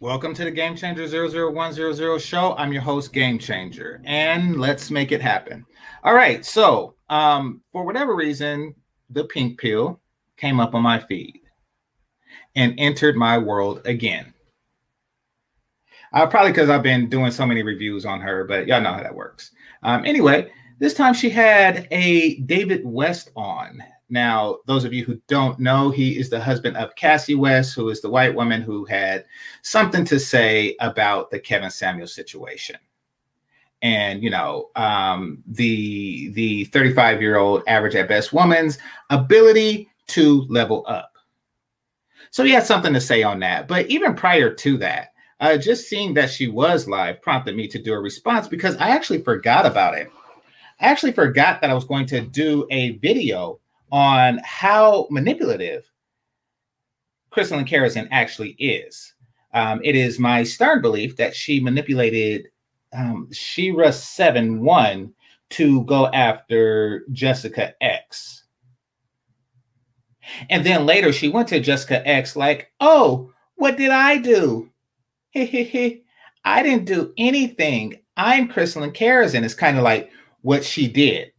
Welcome to the Game Changer 00100 show. I'm your host, Game Changer, and let's make it happen. All right, so for whatever reason, The Pink Pill came up on my feed and entered my world again. Probably because I've been doing so many reviews on her, but y'all know how that works. Anyway, this time she had a David West on. Now, those of you who don't know, he is the husband of Cassie West, who is the white woman who had something to say about the Kevin Samuels situation. And, you know, the 35-year-old average at best woman's ability to level up. So he had something to say on that. But even prior to that, just seeing that she was live prompted me to do a response because I actually forgot about it. I actually forgot that I was going to do a video on how manipulative Kristalyn Karazin actually is. It is my stern belief that she manipulated Shera 7 to go after Jessica X. And then later she went to Jessica X like, oh, what did I do? I didn't do anything. I'm Kristalyn Karazin. It's kind of like what she did.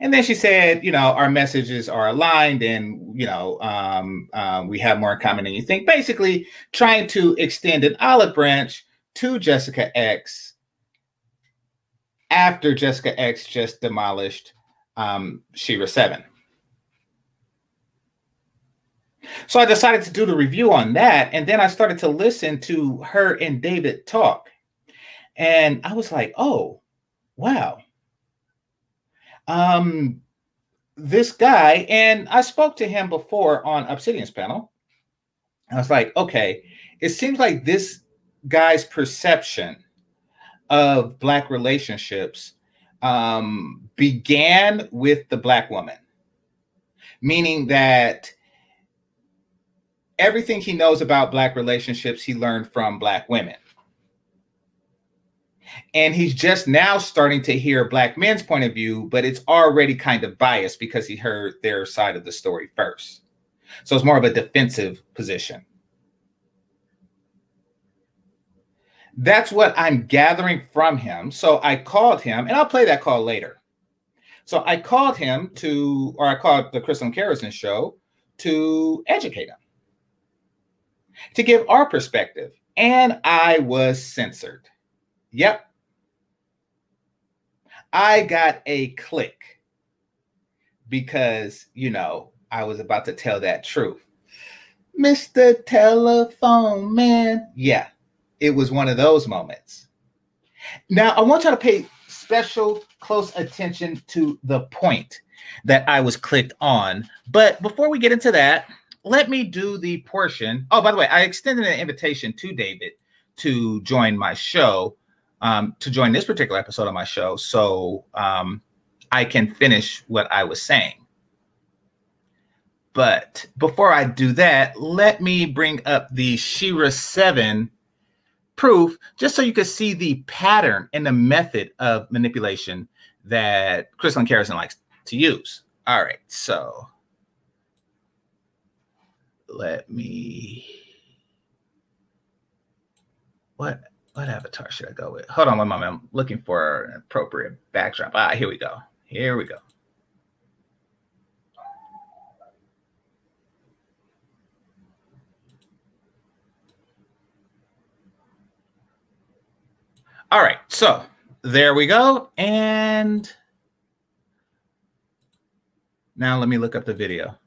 And then she said, you know, our messages are aligned and, you know, we have more in common than you think. Basically trying to extend an olive branch to Jessica X after Jessica X just demolished Shera 7. So I decided to do the review on that. And then I started to listen to her and David talk. And I was like, oh, wow. This guy, and I spoke to him before on Obsidian's panel. I was like, okay, it seems like this guy's perception of Black relationships began with the Black woman, meaning that everything he knows about Black relationships, he learned from Black women. And he's just now starting to hear Black men's point of view, but it's already kind of biased because he heard their side of the story first. So it's more of a defensive position. That's what I'm gathering from him. So I called him, and I'll play that call later. So I called him to, or I called the Kristalyn Karazin show to educate him, to give our perspective. And I was censored. Yep. I got a click because, you know, I was about to tell that truth. Mr. Telephone Man. Yeah, it was one of those moments. Now, I want you to pay special close attention to the point that I was clicked on. But before we get into that, let me do the portion. Oh, by the way, I extended an invitation to David to join my show. To join this particular episode of my show so I can finish what I was saying. But before I do that, let me bring up the Shera 7 proof just so you can see the pattern and the method of manipulation that Kristalyn Karazin likes to use. All right, so let me... What avatar should I go with? Hold on one moment. I'm looking for an appropriate backdrop. Ah, here we go. Here we go. All right. So there we go. And now let me look up the video.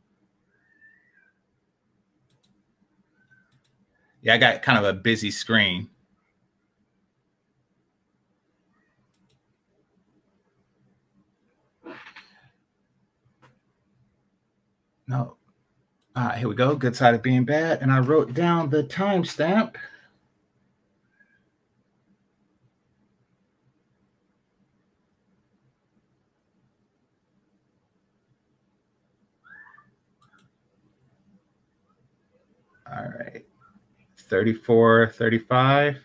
Yeah, I got kind of a busy screen. No. Here we go. Good side of being bad. And I wrote down the timestamp. All right. 34, 35.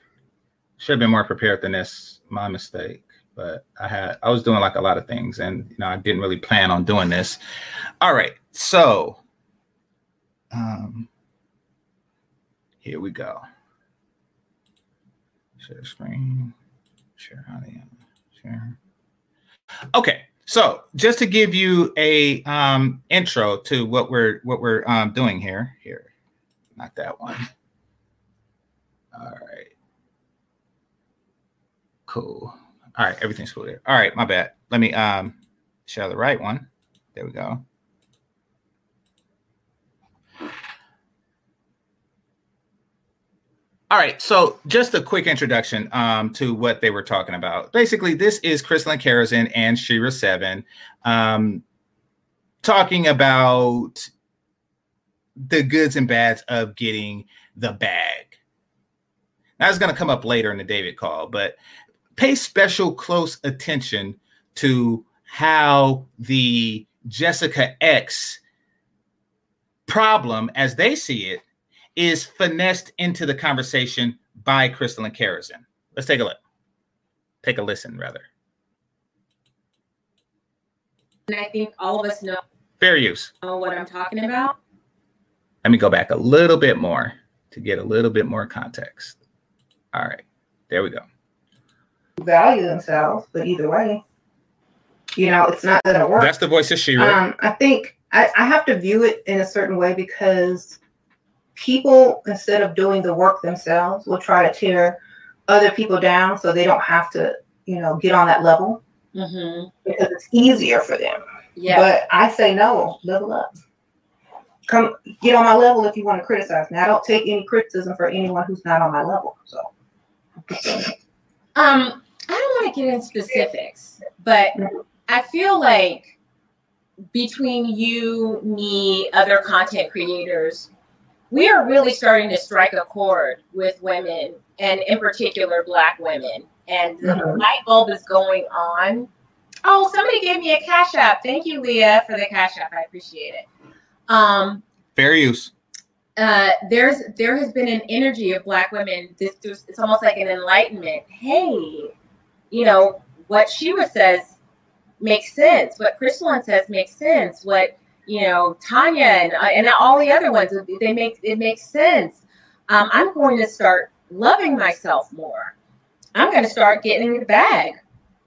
Should have been more prepared than this. My mistake. But I was doing like a lot of things and, you know, I didn't really plan on doing this. All right. So Here we go. Share screen. Share audio. Share. Okay. So just to give you a intro to what we're doing here. Here, not that one. All right. Cool. All right, everything's cool there. All right, my bad. Let me share the right one. There we go. All right, so just a quick introduction to what they were talking about. Basically, this is Kristalyn Karazin and Shera Seven talking about the goods and bads of getting the bag. That's going to come up later in the David call, but pay special close attention to how the Jessica X problem, as they see it, is finessed into the conversation by Kristalyn Karazin. Let's take a look. Take a listen, rather. And I think all of us know fair use. Know what I'm talking about. Let me go back a little bit more to get a little bit more context. All right, there we go. Value themselves, but either way, you know, it's not gonna work. That's the voice of Shera. I think I have to view it in a certain way because people, instead of doing the work themselves, will try to tear other people down so they don't have to, you know, get on that level because it's easier for them. Yeah. But I say, no, level up. Come get on my level if you want to criticize me. I don't take any criticism for anyone who's not on my level. So, I don't want to get into specifics, but I feel like between you, me, other content creators, we are really starting to strike a chord with women, and in particular, Black women. And the light bulb is going on. Oh, somebody gave me a Cash App. Thank you, Leah, for the Cash App. I appreciate it. Fair use. There has been an energy of Black women. It's almost like an enlightenment. Hey, you know, what Shera says makes sense. What Kristalyn says makes sense. What, you know, Tanya and all the other ones, it makes sense. I'm going to start loving myself more. I'm going to start getting in the bag.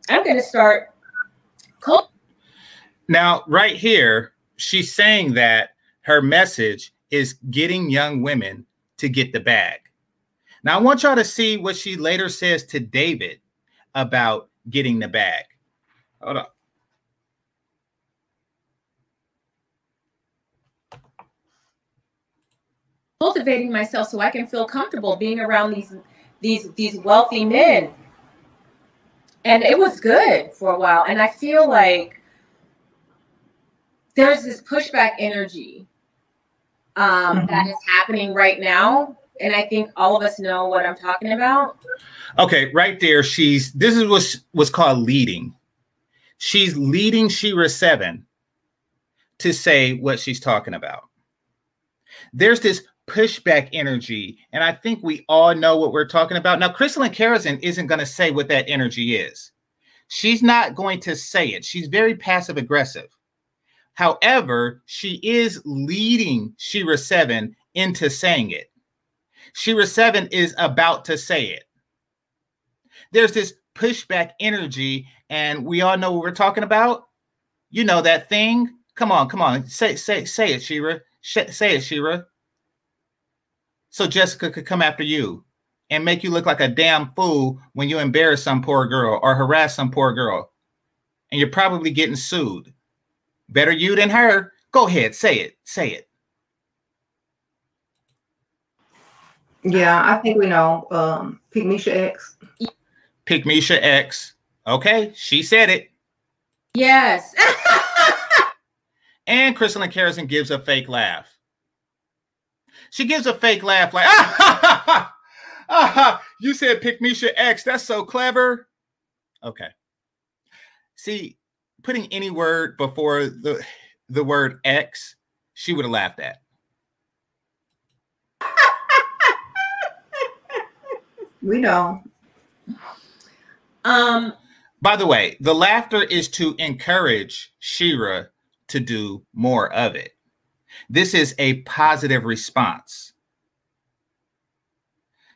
I'm going to start cooking. Now, right here, she's saying that her message is getting young women to get the bag. Now, I want y'all to see what she later says to David about getting the bag. Hold on. Cultivating myself so I can feel comfortable being around these wealthy men. And it was good for a while. And I feel like there's this pushback energy that is happening right now. And I think all of us know what I'm talking about. Okay, right there. This is what's called leading. She's leading Shera Seven to say what she's talking about. There's this pushback energy, and I think we all know what we're talking about. Now, Kristalyn Karazin isn't going to say what that energy is. She's not going to say it. She's very passive aggressive. However, she is leading Shera Seven into saying it. Shera Seven is about to say it. There's this pushback energy, and we all know what we're talking about. You know that thing. Come on. Say it, Shera. Say it, Shera. So Jessica could come after you and make you look like a damn fool when you embarrass some poor girl or harass some poor girl. And you're probably getting sued. Better you than her. Go ahead. Say it. Yeah, I think we know. Pick Misha X. Okay. She said it. Yes. And Kristalyn Karazin gives a fake laugh. She gives a fake laugh like, ah, ha, ha, ha. Ah, ha. You said pick Misha X. That's so clever. Okay. See, putting any word before the word X, she would have laughed at. We know. By the way, the laughter is to encourage Shera to do more of it. This is a positive response.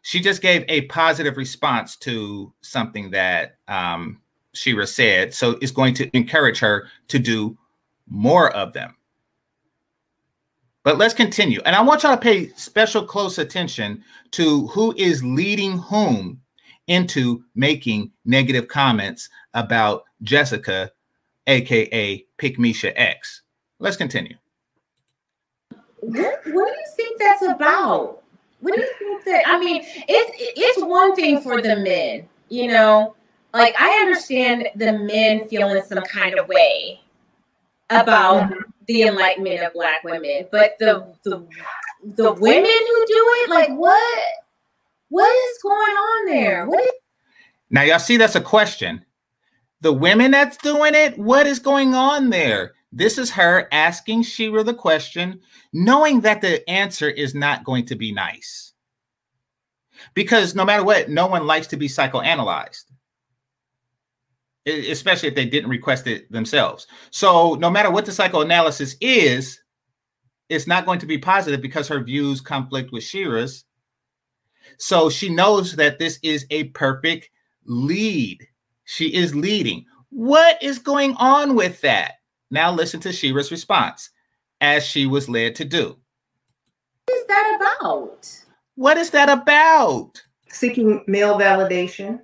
she just gave a positive response to something that Shera said. So it's going to encourage her to do more of them. But let's continue. And I want y'all to pay special close attention to who is leading whom into making negative comments about Jessica, aka Pikmisha X. Let's continue. What do you think that's about? What do you think that, I mean, it's one thing for the men, you know, like I understand the men feeling some kind of way about the enlightenment of Black women, but the women who do it, like what is going on there? Now y'all see, that's a question. The women that's doing it, what is going on there? This is her asking Shera the question, knowing that the answer is not going to be nice. Because no matter what, no one likes to be psychoanalyzed, especially if they didn't request it themselves. So no matter what the psychoanalysis is, it's not going to be positive because her views conflict with Shera's. So she knows that this is a perfect lead. She is leading. What is going on with that? Now listen to Shera's response, as she was led to do. What is that about? What is that about? Seeking male validation.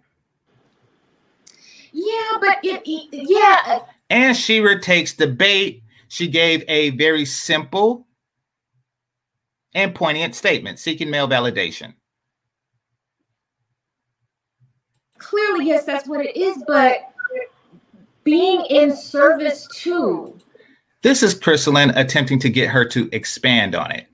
Yeah, but yeah. And Shera takes the bait. She gave a very simple and poignant statement, seeking male validation. Clearly, yes, that's what it is, but being in service to. This is Kristalyn attempting to get her to expand on it.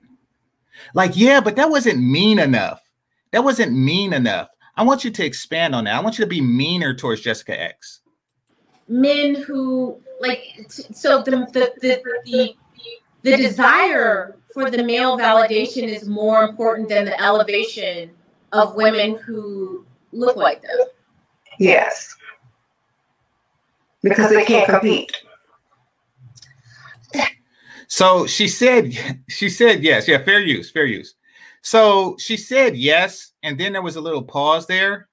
Like, yeah, but that wasn't mean enough. That wasn't mean enough. I want you to expand on that. I want you to be meaner towards Jessica X. Men who, like, so the desire for the male validation is more important than the elevation of women who look like them. Yes. Because they can't compete. So she said yes. Yeah, fair use, fair use. So she said yes, and then there was a little pause there.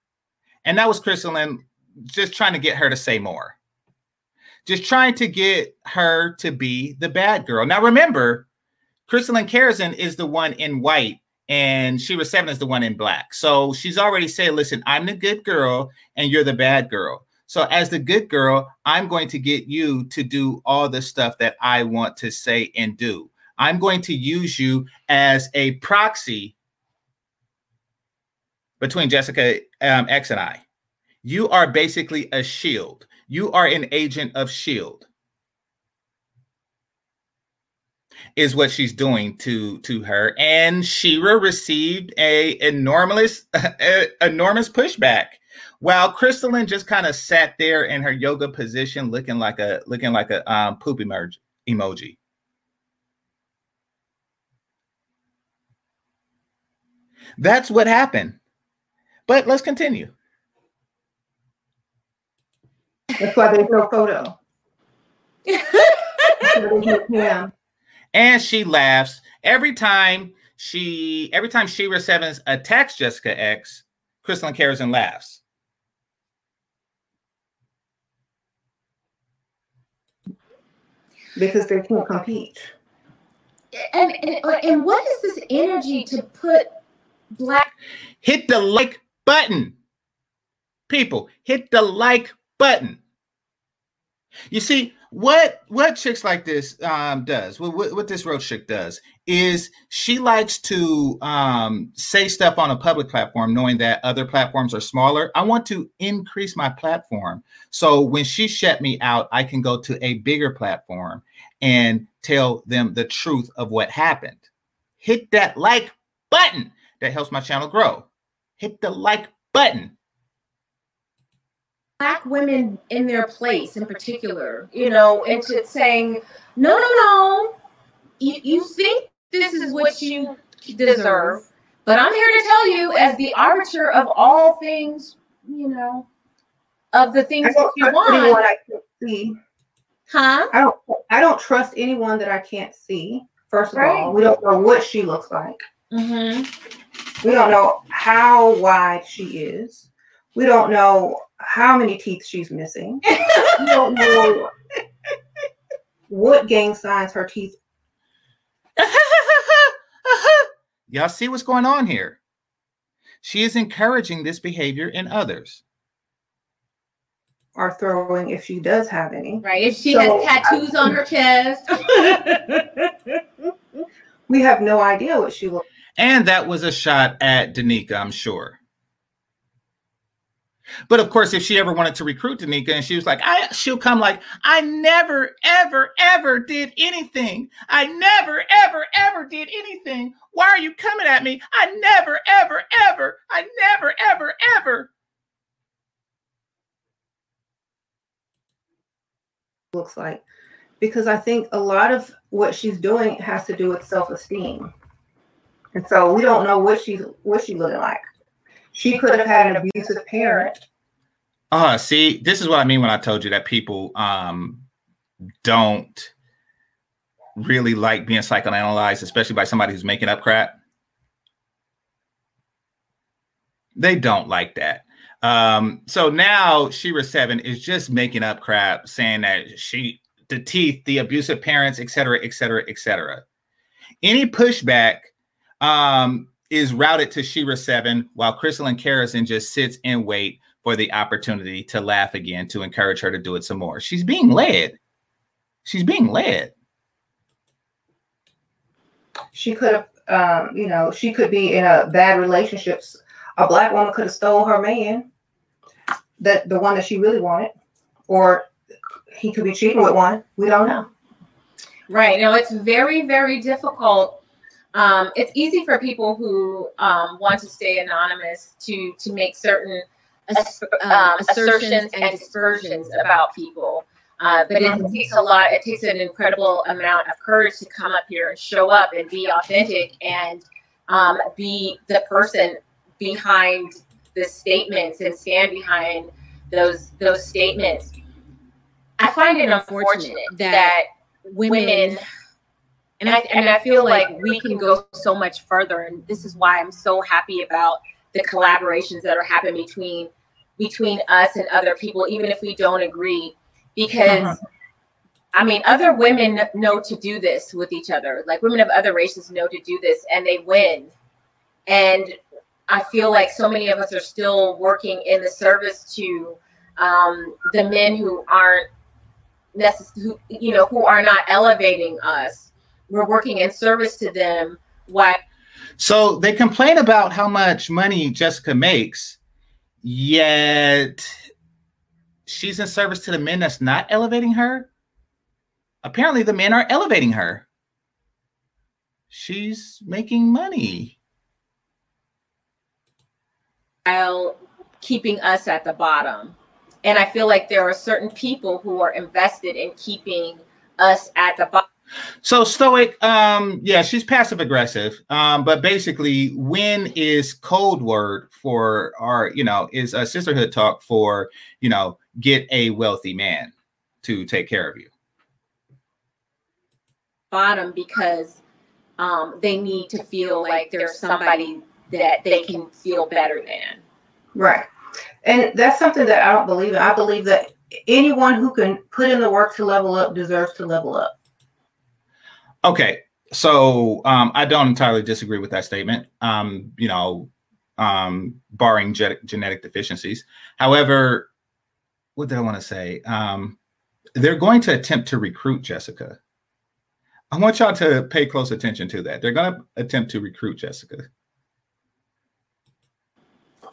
And that was Kristalyn just trying to get her to say more. Just trying to get her to be the bad girl. Now remember, Kristalyn Karazin is the one in white, and Shera Seven is the one in black. So she's already said, listen, I'm the good girl, and you're the bad girl. So as the good girl, I'm going to get you to do all the stuff that I want to say and do. I'm going to use you as a proxy between Jessica X and I. You are basically a shield. You are an agent of shield, is what she's doing to her. And Shera received a enormous pushback. While Kristalyn just kind of sat there in her yoga position, looking like a poop emoji. That's what happened. But let's continue. That's why there's no photo. Yeah. And she laughs every time Shera Sevens attacks Jessica X. Kristalyn Karazin laughs. Because they can't compete. And what is this energy to put Black? Hit the like button. People, hit the like button. You see, what chicks like this does, what this road chick does, is she likes to say stuff on a public platform, knowing that other platforms are smaller. I want to increase my platform. So when she shut me out, I can go to a bigger platform and tell them the truth of what happened. Hit that like button. That helps my channel grow. Hit the like button. Black women in their place in particular, you know, into saying, no, no, no, you think this is what you deserve, but I'm here to tell you as the arbiter of all things, you know, of the things that you want. Anyone I can't see. Huh? I don't trust anyone that I can't see, first of all. We don't know what she looks like. Mm-hmm. We don't know how wide she is. We don't know how many teeth she's missing. We don't know what gang signs her teeth. Y'all see what's going on here? She is encouraging this behavior in others. Are throwing, if she does have any. Right, if she has tattoos on her chest. We have no idea what she looks like. And that was a shot at Danica, I'm sure. But of course, if she ever wanted to recruit Danica and she was like, she'll come like, I never, ever, ever did anything. I never, ever, ever did anything. Why are you coming at me? I never, ever, ever. I never, ever, ever. Looks like, because I think a lot of what she's doing has to do with self-esteem, and so we don't know what she looking like. She could have had an abusive parent. See, this is what I mean when I told you that people don't really like being psychoanalyzed, especially by somebody who's making up crap. They don't like that. So now Shera Seven is just making up crap, saying that the teeth, the abusive parents, et cetera, et cetera, et cetera. Any pushback is routed to Shera Seven, while Kristalyn Karazin just sits and wait for the opportunity to laugh again, to encourage her to do it some more. She's being led. She's being led. She could have, you know, she could be in a bad relationship. A black woman could have stole her man, the one that she really wanted, or he could be cheating with one. We don't know. Right. Now, it's very, very difficult. It's easy for people who want to stay anonymous to make certain assertions and dispersions about people. But it takes a lot. It takes an incredible amount of courage to come up here and show up and be authentic and be the person behind the statements and stand behind those statements. I find it unfortunate that women, and I feel like we can go so much further, and this is why I'm so happy about the collaborations that are happening between us and other people, even if we don't agree, because I mean, other women know to do this with each other. Like, women of other races know to do this, and they win. And I feel like so many of us are still working in the service to the men who aren't necessarily, you know, who are not elevating us. We're working in service to them. Why? So they complain about how much money Jessica makes, yet she's in service to the men that's not elevating her. Apparently the men are elevating her. She's making money, while keeping us at the bottom. And I feel like there are certain people who are invested in keeping us at the bottom. So Stoic, yeah, she's passive aggressive. But basically, when is code word for our, you know, is a sisterhood talk for, you know, get a wealthy man to take care of you. Bottom, because they need to feel like there's somebody that they can feel better than. Right. And that's something that I don't believe in. I believe that anyone who can put in the work to level up deserves to level up. Okay. So I don't entirely disagree with that statement, you know, barring genetic deficiencies. However, what did I want to say? They're going to attempt to recruit Jessica. I want y'all to pay close attention to that. They're going to attempt to recruit Jessica.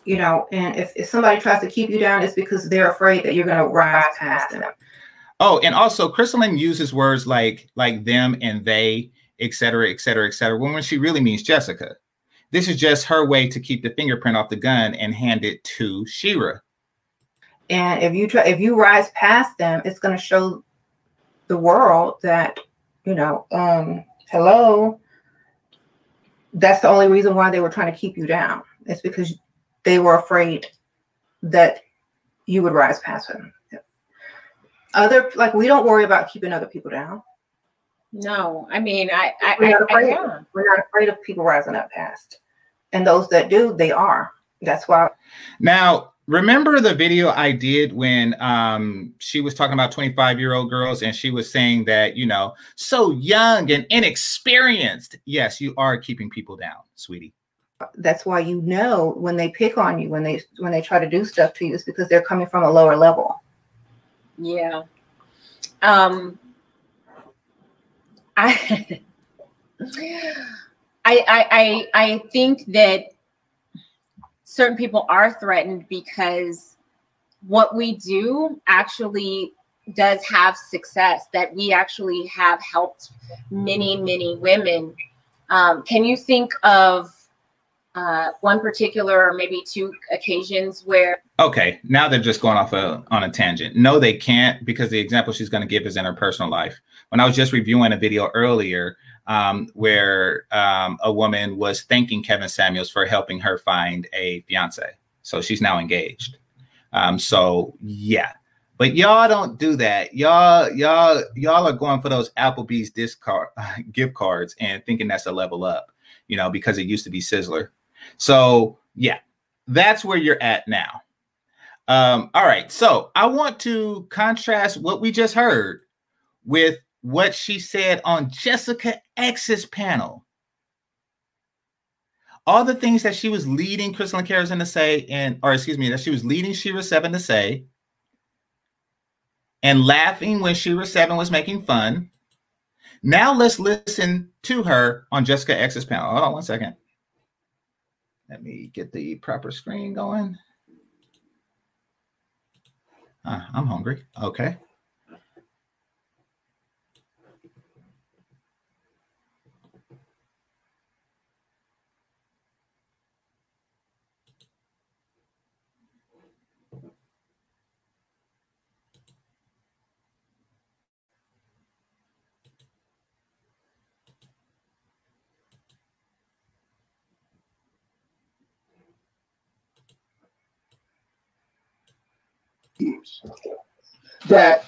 You know, and if somebody tries to keep you down, it's because they're afraid that you're going to rise past them. Oh, and also Kristalyn uses words like them and they, et cetera, et cetera, et cetera, when she really means Jessica. This is just her way to keep the fingerprint off the gun and hand it to Shera. And if you rise past them, it's going to show the world that, you know, hello, that's the only reason why they were trying to keep you down. It's because they were afraid that you would rise past them. Like, we don't worry about keeping other people down. No, I mean, we're not afraid of people rising up past. And those that do, they are. That's why. Now, remember the video I did when she was talking about 25-year-old girls and she was saying that, you know, so young and inexperienced. Yes, you are keeping people down, sweetie. That's why, you know, when they pick on you, when they try to do stuff to you, it's because they're coming from a lower level. Yeah. I think that certain people are threatened because what we do actually does have success, that we actually have helped many, many women. Can you think of one particular or maybe two occasions where... Okay, now they're just going off on a tangent. No, they can't, because the example she's going to give is in her personal life. When I was just reviewing a video earlier, where a woman was thanking Kevin Samuels for helping her find a fiance. So she's now engaged. So yeah, but y'all don't do that. Y'all are going for those Applebee's gift cards and thinking that's a level up, you know, because it used to be Sizzler. So yeah, that's where you're at now. All right. So I want to contrast what we just heard with what she said on Jessica X's panel. All the things that she was leading Kristalyn Karazin to say, that she was leading Shera Seven to say, and laughing when Shera Seven was making fun. Now let's listen to her on Jessica X's panel. Hold on one second. Let me get the proper screen going. I'm hungry. Okay. That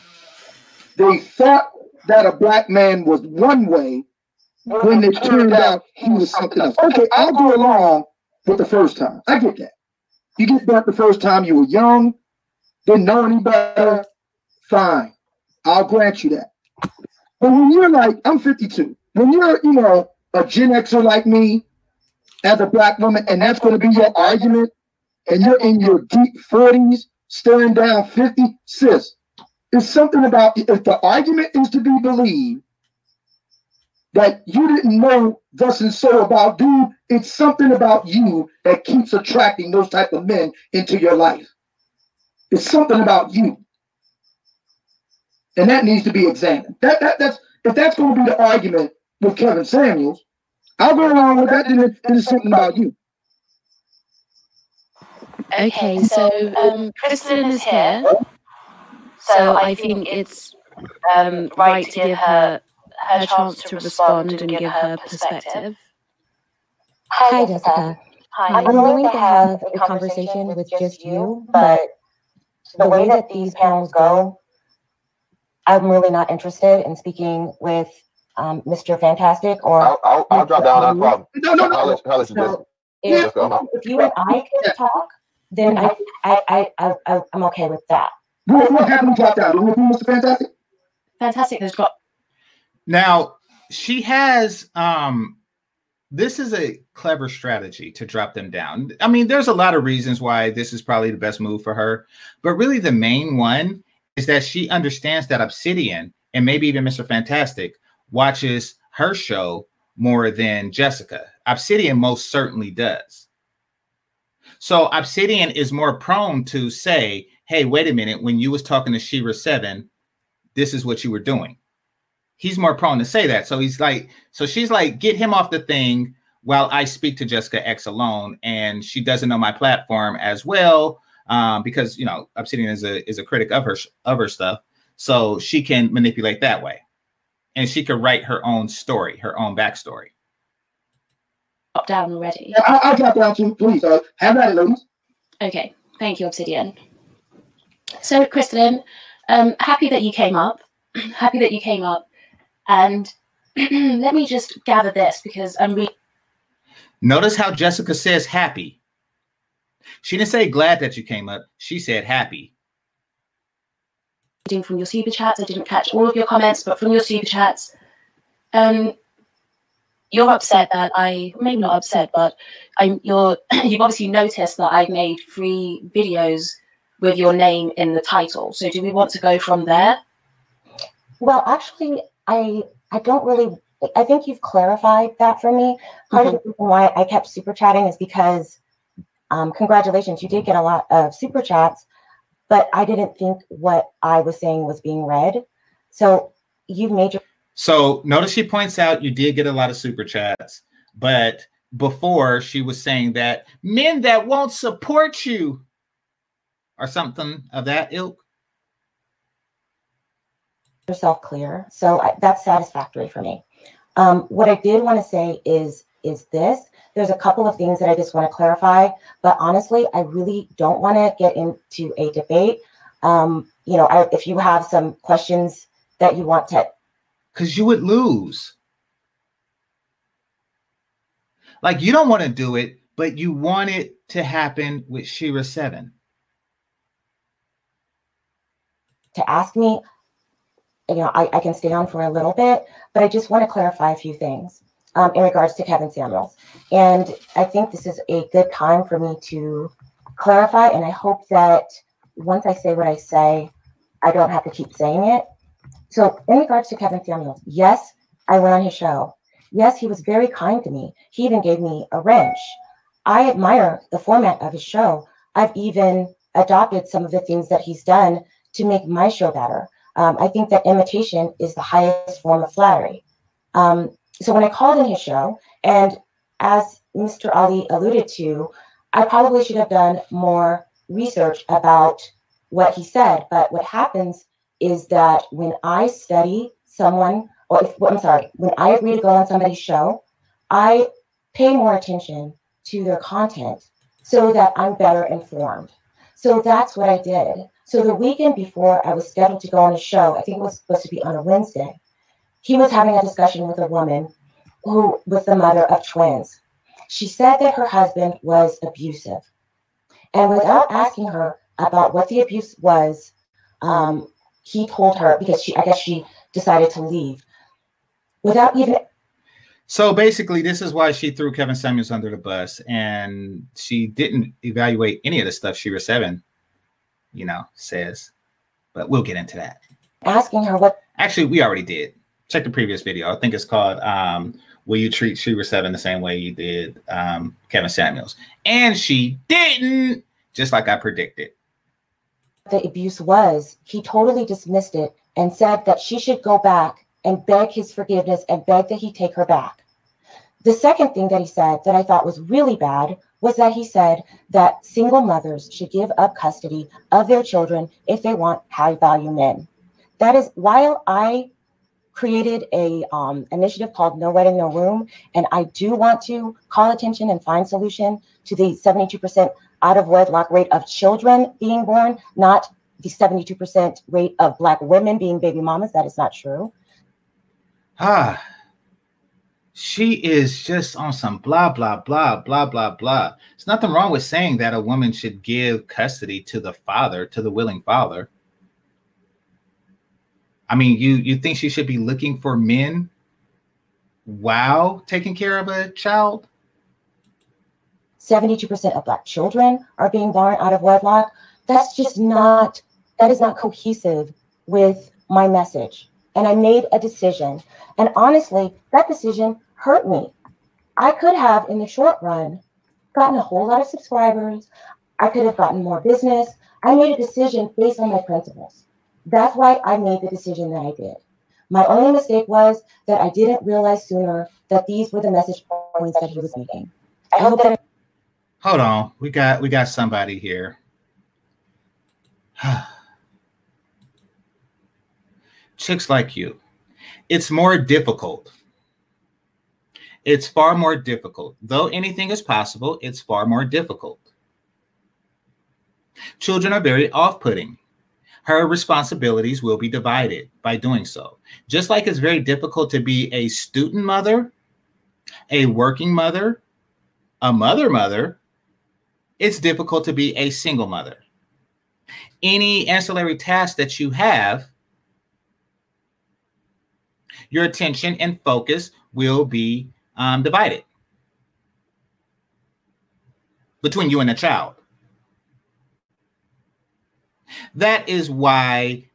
they thought that a black man was one way when it turned out he was something else. Okay, I'll go along with the first time. I get that. You get back the first time, you were young, didn't know any better. Fine. I'll grant you that. But when you're like, I'm 52, when you're, you know, a Gen Xer like me as a black woman, and that's going to be your argument, and you're in your deep 40s, staring down 50, sis, it's something about, if the argument is to be believed that you didn't know thus and so about dude, it's something about you that keeps attracting those type of men into your life. It's something about you. And that needs to be examined. That's if that's going to be the argument with Kevin Samuels, I'll go along with that, then it's something about you. Okay, so Kristalyn is here, so I think it's right to give her chance to respond and give her perspective. Hi, Jessica. Hi. I'm willing to have a conversation with just you, but the way that these panels go, I'm really not interested in speaking with Mr. Fantastic or... I'll drop down, no problem. No. If you and I can talk, then I'm okay with that. What happened about that? Mr. Fantastic? Fantastic has got. Now, she has, this is a clever strategy to drop them down. I mean, there's a lot of reasons why this is probably the best move for her, but really the main one is that she understands that Obsidian and maybe even Mr. Fantastic watches her show more than Jessica. Obsidian most certainly does. So Obsidian is more prone to say, hey, wait a minute, when you was talking to Shera Seven, this is what you were doing. He's more prone to say that. So he's like, so she's like, get him off the thing while I speak to Jessica X alone. And she doesn't know my platform as well, because, you know, Obsidian is a critic of her stuff. So she can manipulate that way. And she could write her own story, her own backstory. Down already. I'll drop down too, please. Have that, ladies. Okay, thank you, Obsidian. So, Kristalyn, happy that you came up. Happy that you came up. And let me just gather this because I'm. Notice how Jessica says happy. She didn't say glad that you came up. She said happy. Reading from your super chats. I didn't catch all of your comments, but from your super chats, you're upset that I, maybe not upset, but you've obviously noticed that I've made 3 videos with your name in the title. So do we want to go from there? Well, actually, I don't really, I think you've clarified that for me. Part of the reason why I kept super chatting is because, congratulations, you did get a lot of super chats, but I didn't think what I was saying was being read. So you've made your... So notice she points out you did get a lot of super chats, but before she was saying that men that won't support you or something of that ilk. Yourself clear. So that's satisfactory for me. What I did want to say is this, there's a couple of things that I just want to clarify, but honestly, I really don't want to get into a debate. You know, if you have some questions that you want to... Because you would lose. Like, you don't want to do it, but you want it to happen with Shera Seven. To ask me, you know, I can stay on for a little bit, but I just want to clarify a few things in regards to Kevin Samuels. And I think this is a good time for me to clarify. And I hope that once I say what I say, I don't have to keep saying it. So in regards to Kevin Samuels, yes, I went on his show. Yes, he was very kind to me. He even gave me a wrench. I admire the format of his show. I've even adopted some of the things that he's done to make my show better. I think that imitation is the highest form of flattery. So when I called in his show, and as Mr. Ali alluded to, I probably should have done more research about what he said. But what happens is that when I study someone, or if, well, I'm sorry, when I agree to go on somebody's show, I pay more attention to their content so that I'm better informed. So that's what I did. So the weekend before I was scheduled to go on a show, I think it was supposed to be on a Wednesday, he was having a discussion with a woman who was the mother of twins. She said that her husband was abusive. And without asking her about what the abuse was, he told her, because I guess she decided to leave. Without even... So basically, this is why she threw Kevin Samuels under the bus, and she didn't evaluate any of the stuff Shera Seven, you know, says, but we'll get into that. Asking her what... Actually, we already did. Check the previous video. I think it's called, will you treat Shera Seven the same way you did Kevin Samuels? And she didn't, just like I predicted. The abuse was, he totally dismissed it and said that she should go back and beg his forgiveness and beg that he take her back. The second thing that he said that I thought was really bad was that he said that single mothers should give up custody of their children if they want high-value men. That is, while I created a initiative called No Wedding, No Room, and I do want to call attention and find solution to the 72% out-of-wedlock rate of children being born, not the 72% rate of Black women being baby mamas. That is not true. Ah. She is just on some blah, blah, blah, blah, blah, blah. There's nothing wrong with saying that a woman should give custody to the father, to the willing father. I mean, you think she should be looking for men while taking care of a child? 72% of Black children are being born out of wedlock. That's just not, that is not cohesive with my message. And I made a decision. And honestly, that decision hurt me. I could have, in the short run, gotten a whole lot of subscribers. I could have gotten more business. I made a decision based on my principles. That's why I made the decision that I did. My only mistake was that I didn't realize sooner that these were the message points that he was making. I hope that... Hold on. We got somebody here. Chicks like you. It's more difficult. It's far more difficult. Though anything is possible, it's far more difficult. Children are very off-putting. Her responsibilities will be divided by doing so. Just like it's very difficult to be a student mother, a working mother, a mother, it's difficult to be a single mother. Any ancillary task that you have, your attention and focus will be divided between you and the child. That is why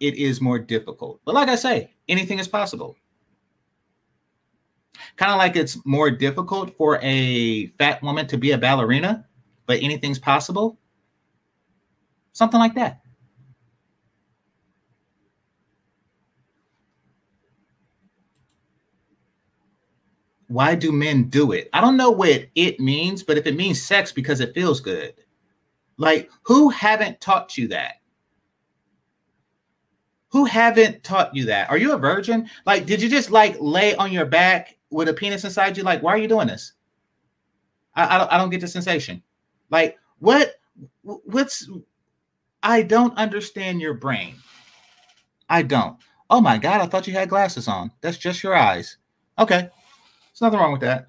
it is more difficult. But like I say, anything is possible. Kind of like it's more difficult for a fat woman to be a ballerina, but anything's possible. Something like that. Why do men do it? I don't know what it means, but if it means sex because it feels good. Like, who haven't taught you that? Who haven't taught you that? Are you a virgin? Like, did you just like lay on your back with a penis inside you? Like, why are you doing this? I don't get the sensation. Like, what's, I don't understand your brain. I don't. Oh my God, I thought you had glasses on. That's just your eyes. Okay. There's nothing wrong with that.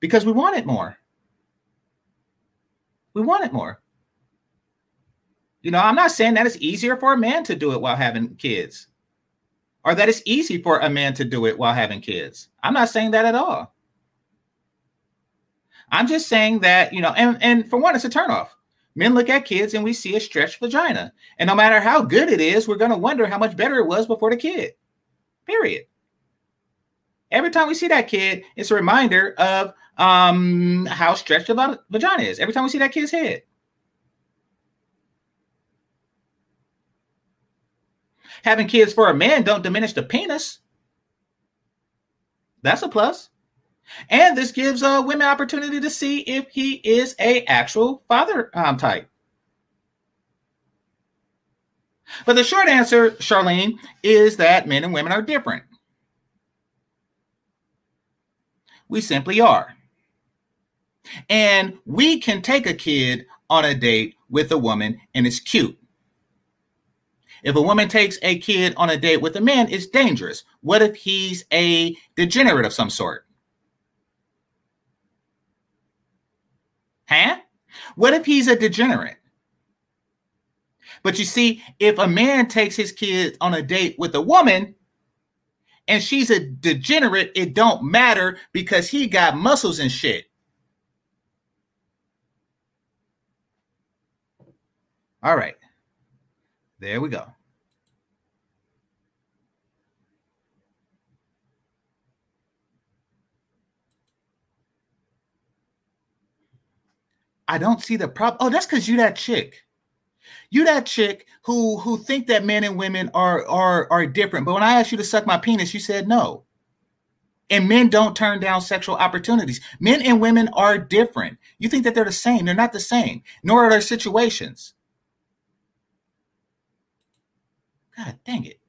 Because we want it more. We want it more. You know, I'm not saying that it's easier for a man to do it while having kids, or that it's easy for a man to do it while having kids. I'm not saying that at all. I'm just saying that, you know, and for one, it's a turnoff. Men look at kids and we see a stretched vagina. And no matter how good it is, we're going to wonder how much better it was before the kid. Period. Every time we see that kid, it's a reminder of how stretched the vagina is. Every time we see that kid's head. Having kids for a man don't diminish the penis. That's a plus. And this gives women opportunity to see if he is a actual father type. But the short answer, Charlene, is that men and women are different. We simply are. And we can take a kid on a date with a woman and it's cute. If a woman takes a kid on a date with a man, it's dangerous. What if he's a degenerate of some sort? Huh? What if he's a degenerate? But you see, if a man takes his kid on a date with a woman, and she's a degenerate, it don't matter because he got muscles and shit. All right. There we go. I don't see the problem. Oh, that's because you that chick. You that chick who think that men and women are different. But when I asked you to suck my penis, you said no. And men don't turn down sexual opportunities. Men and women are different. You think that they're the same. They're not the same, nor are their situations. God dang it.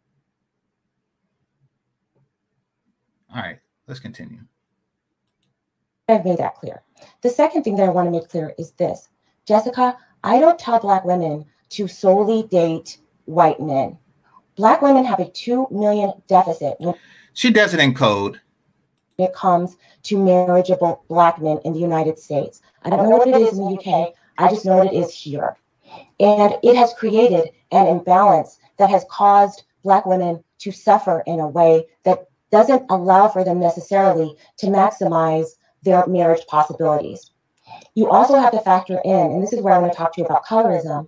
All right, let's continue. I've made that clear. The second thing that I want to make clear is this. Jessica, I don't tell Black women to solely date white men. Black women have a 2 million deficit. She does it in code. It comes to marriageable Black men in the United States. I don't know what it is in the UK. I just know what it is here. And it has created an imbalance that has caused Black women to suffer in a way that doesn't allow for them necessarily to maximize their marriage possibilities. You also have to factor in, and this is where I want to talk to you about colorism.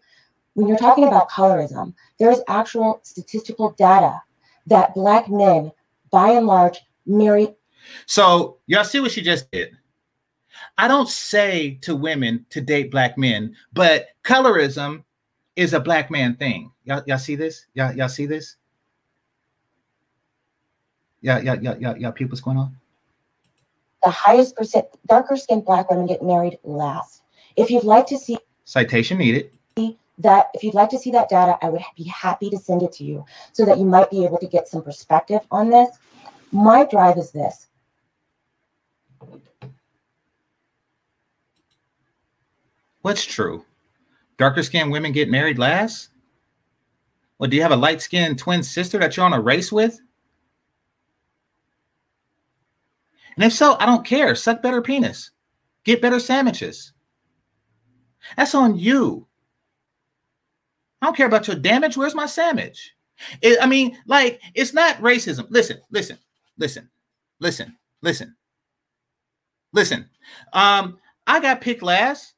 When you're talking about colorism, there is actual statistical data that Black men, by and large, marry. So y'all see what she just did? I don't say to women to date Black men, but colorism is a Black man thing. Y'all see this? Y'all see this? Y'all peep what's going on? The highest percent darker skinned Black women get married last. If you'd like to see citation needed, that if you'd like to see that data, I would be happy to send it to you so that you might be able to get some perspective on this. My drive is this. What's true? Darker skinned women get married last? Well, do you have a light skinned twin sister that you're on a race with? And if so, I don't care. Suck better penis. Get better sandwiches. That's on you. I don't care about your damage. Where's my sandwich? It's not racism. Listen. I got picked last.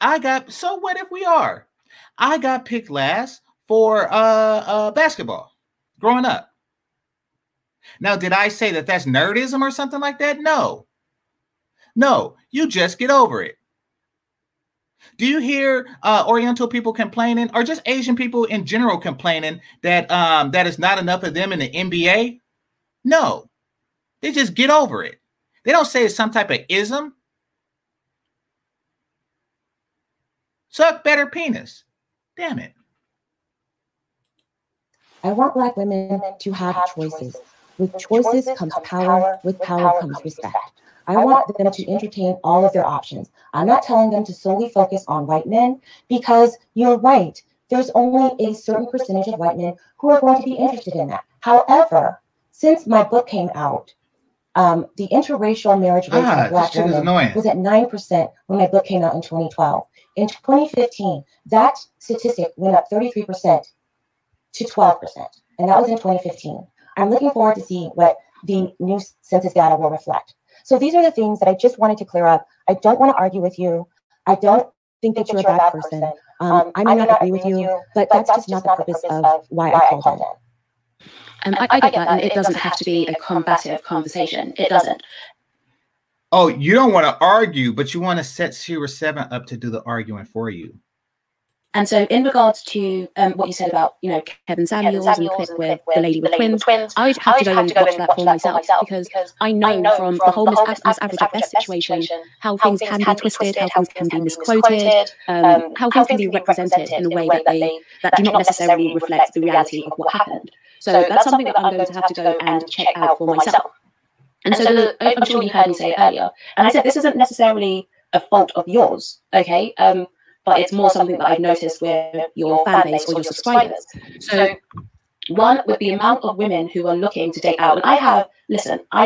So what if we are? I got picked last for basketball growing up. Now, did I say that that's nerdism or something like that? No, you just get over it. Do you hear Oriental people complaining, or just Asian people in general complaining that that is not enough of them in the NBA? No, they just get over it. They don't say it's some type of ism. Suck better penis. Damn it. I want Black women to have choices. With choices comes power. With power comes respect. I want them to entertain all of their options. I'm not telling them to solely focus on white men, because you're right. There's only a certain percentage of white men who are going to be interested in that. However, since my book came out, the interracial marriage rate of Black women was at 9% when my book came out in 2012. In 2015, that statistic went up 33% to 12%, and that was in 2015. I'm looking forward to seeing what the new census data will reflect. So these are the things that I just wanted to clear up. I don't want to argue with you. I don't think that you're a bad person. I may not agree with you, but that's just not the purpose of why I called in. I get that, and it doesn't have to be a combative conversation. It doesn't. Oh, you don't want to argue, but you want to set Shera Seven up to do the arguing for you. And so in regards to what you said about, Kevin Samuels and the clip with the lady with twins, I would have to go and watch that for myself, because I know from the whole Miss Average at Best situation how things can be twisted, how things can be misquoted, how things can be represented in a way that do not necessarily reflect the reality of what happened. So that's something that I'm going to have to go and check out for myself. And so I'm sure you heard me say earlier, and I said this isn't necessarily a fault of yours, okay? But it's more something that I've noticed with your fan base or your subscribers. So one would be the amount of women who are looking to date out. And I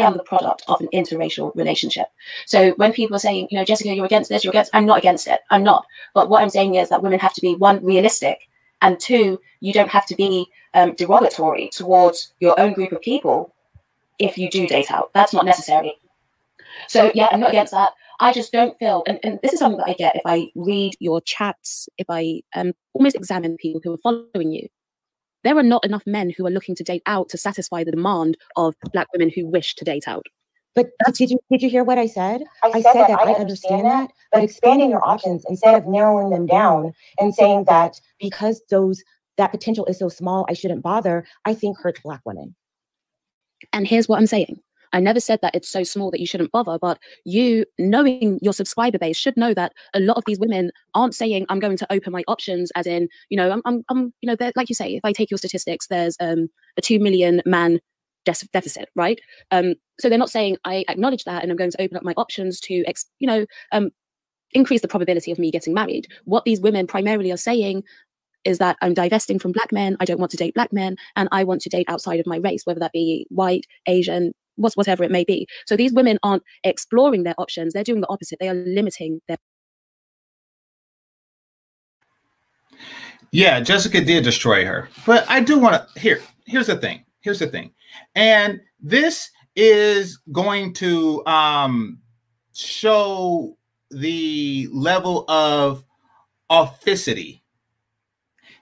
am the product of an interracial relationship. So when people are saying, Jessica, you're against this, I'm not against it. I'm not. But what I'm saying is that women have to be, one, realistic, and two, you don't have to be derogatory towards your own group of people if you do date out. That's not necessary. So yeah, I'm not against that. I just don't feel, and this is something that I get if I read your chats, if I almost examine people who are following you. There are not enough men who are looking to date out to satisfy the demand of Black women who wish to date out. But did you hear what I said? I said that I understand that, but expanding your options instead of narrowing them down and saying that because that potential is so small, I shouldn't bother, I think hurts Black women. And here's what I'm saying. I never said that it's so small that you shouldn't bother, but you, knowing your subscriber base, should know that a lot of these women aren't saying, I'm going to open my options, as in, like you say, if I take your statistics, there's a 2 million man deficit, right? So they're not saying, I acknowledge that and I'm going to open up my options to, increase the probability of me getting married. What these women primarily are saying is that I'm divesting from Black men, I don't want to date Black men, and I want to date outside of my race, whether that be white, Asian, whatever it may be. So these women aren't exploring their options. They're doing the opposite. They are limiting their. Yeah, Jessica did destroy her. But I do want to, here's the thing. And this is going to show the level of authenticity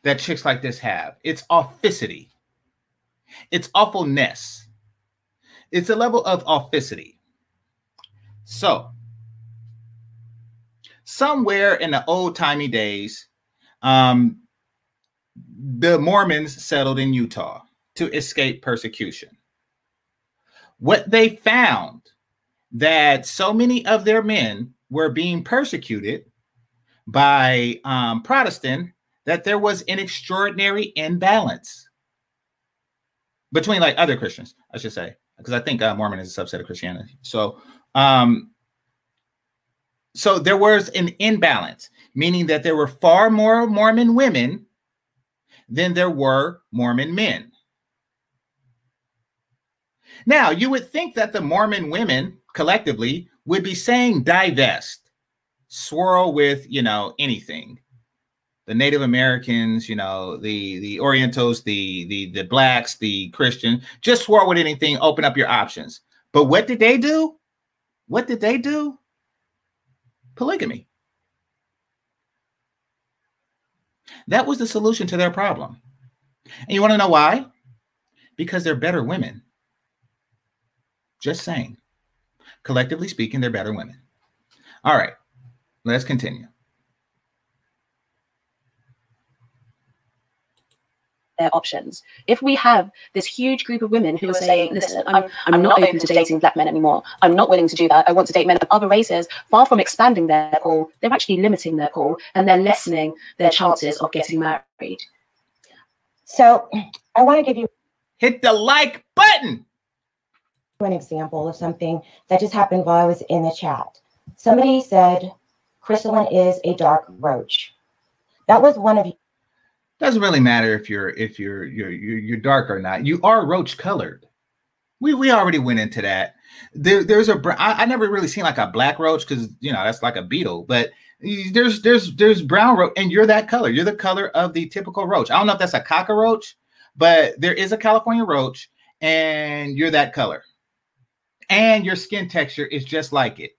that chicks like this have. It's authenticity. It's awfulness. It's a level of authenticity. So, somewhere in the old-timey days, the Mormons settled in Utah to escape persecution. What they found that so many of their men were being persecuted by Protestant that there was an extraordinary imbalance between other Christians, I should say. Because I think Mormon is a subset of Christianity. So, so there was an imbalance, meaning that there were far more Mormon women than there were Mormon men. Now, you would think that the Mormon women collectively would be saying divest, swirl with, you know, anything. The Native Americans, you know, the Orientals, the blacks, the Christian, just swirl with anything, open up your options. But what did they do? What did they do? Polygamy. That was the solution to their problem. And you want to know why? Because they're better women. Just saying. Collectively speaking, they're better women. All right, let's continue. Their options. If we have this huge group of women who are saying, listen, I'm not open to dating black men anymore. I'm not willing to do that. I want to date men of other races. Far from expanding their pool, they're actually limiting their pool and they're lessening their chances of getting married. So I want to give you... Hit the like button! ...an example of something that just happened while I was in the chat. Somebody said, Kristalyn is a dark roach. That was one of you. Doesn't really matter if you're dark or not. You are roach colored. We already went into that. I never really seen like a black roach because you know that's like a beetle. But there's brown roach, and you're that color. You're the color of the typical roach. I don't know if that's a cockroach, but there is a California roach, and you're that color, and your skin texture is just like it.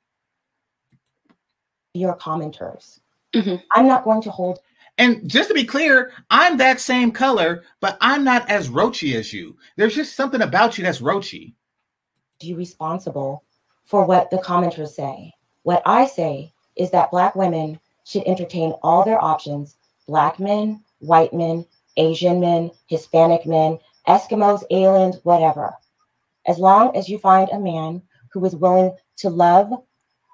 Your commenters. Mm-hmm. I'm not going to hold. And just to be clear, I'm that same color, but I'm not as roachy as you. There's just something about you that's roachy. You're responsible for what the commenters say. What I say is that black women should entertain all their options. Black men, white men, Asian men, Hispanic men, Eskimos, aliens, whatever. As long as you find a man who is willing to love,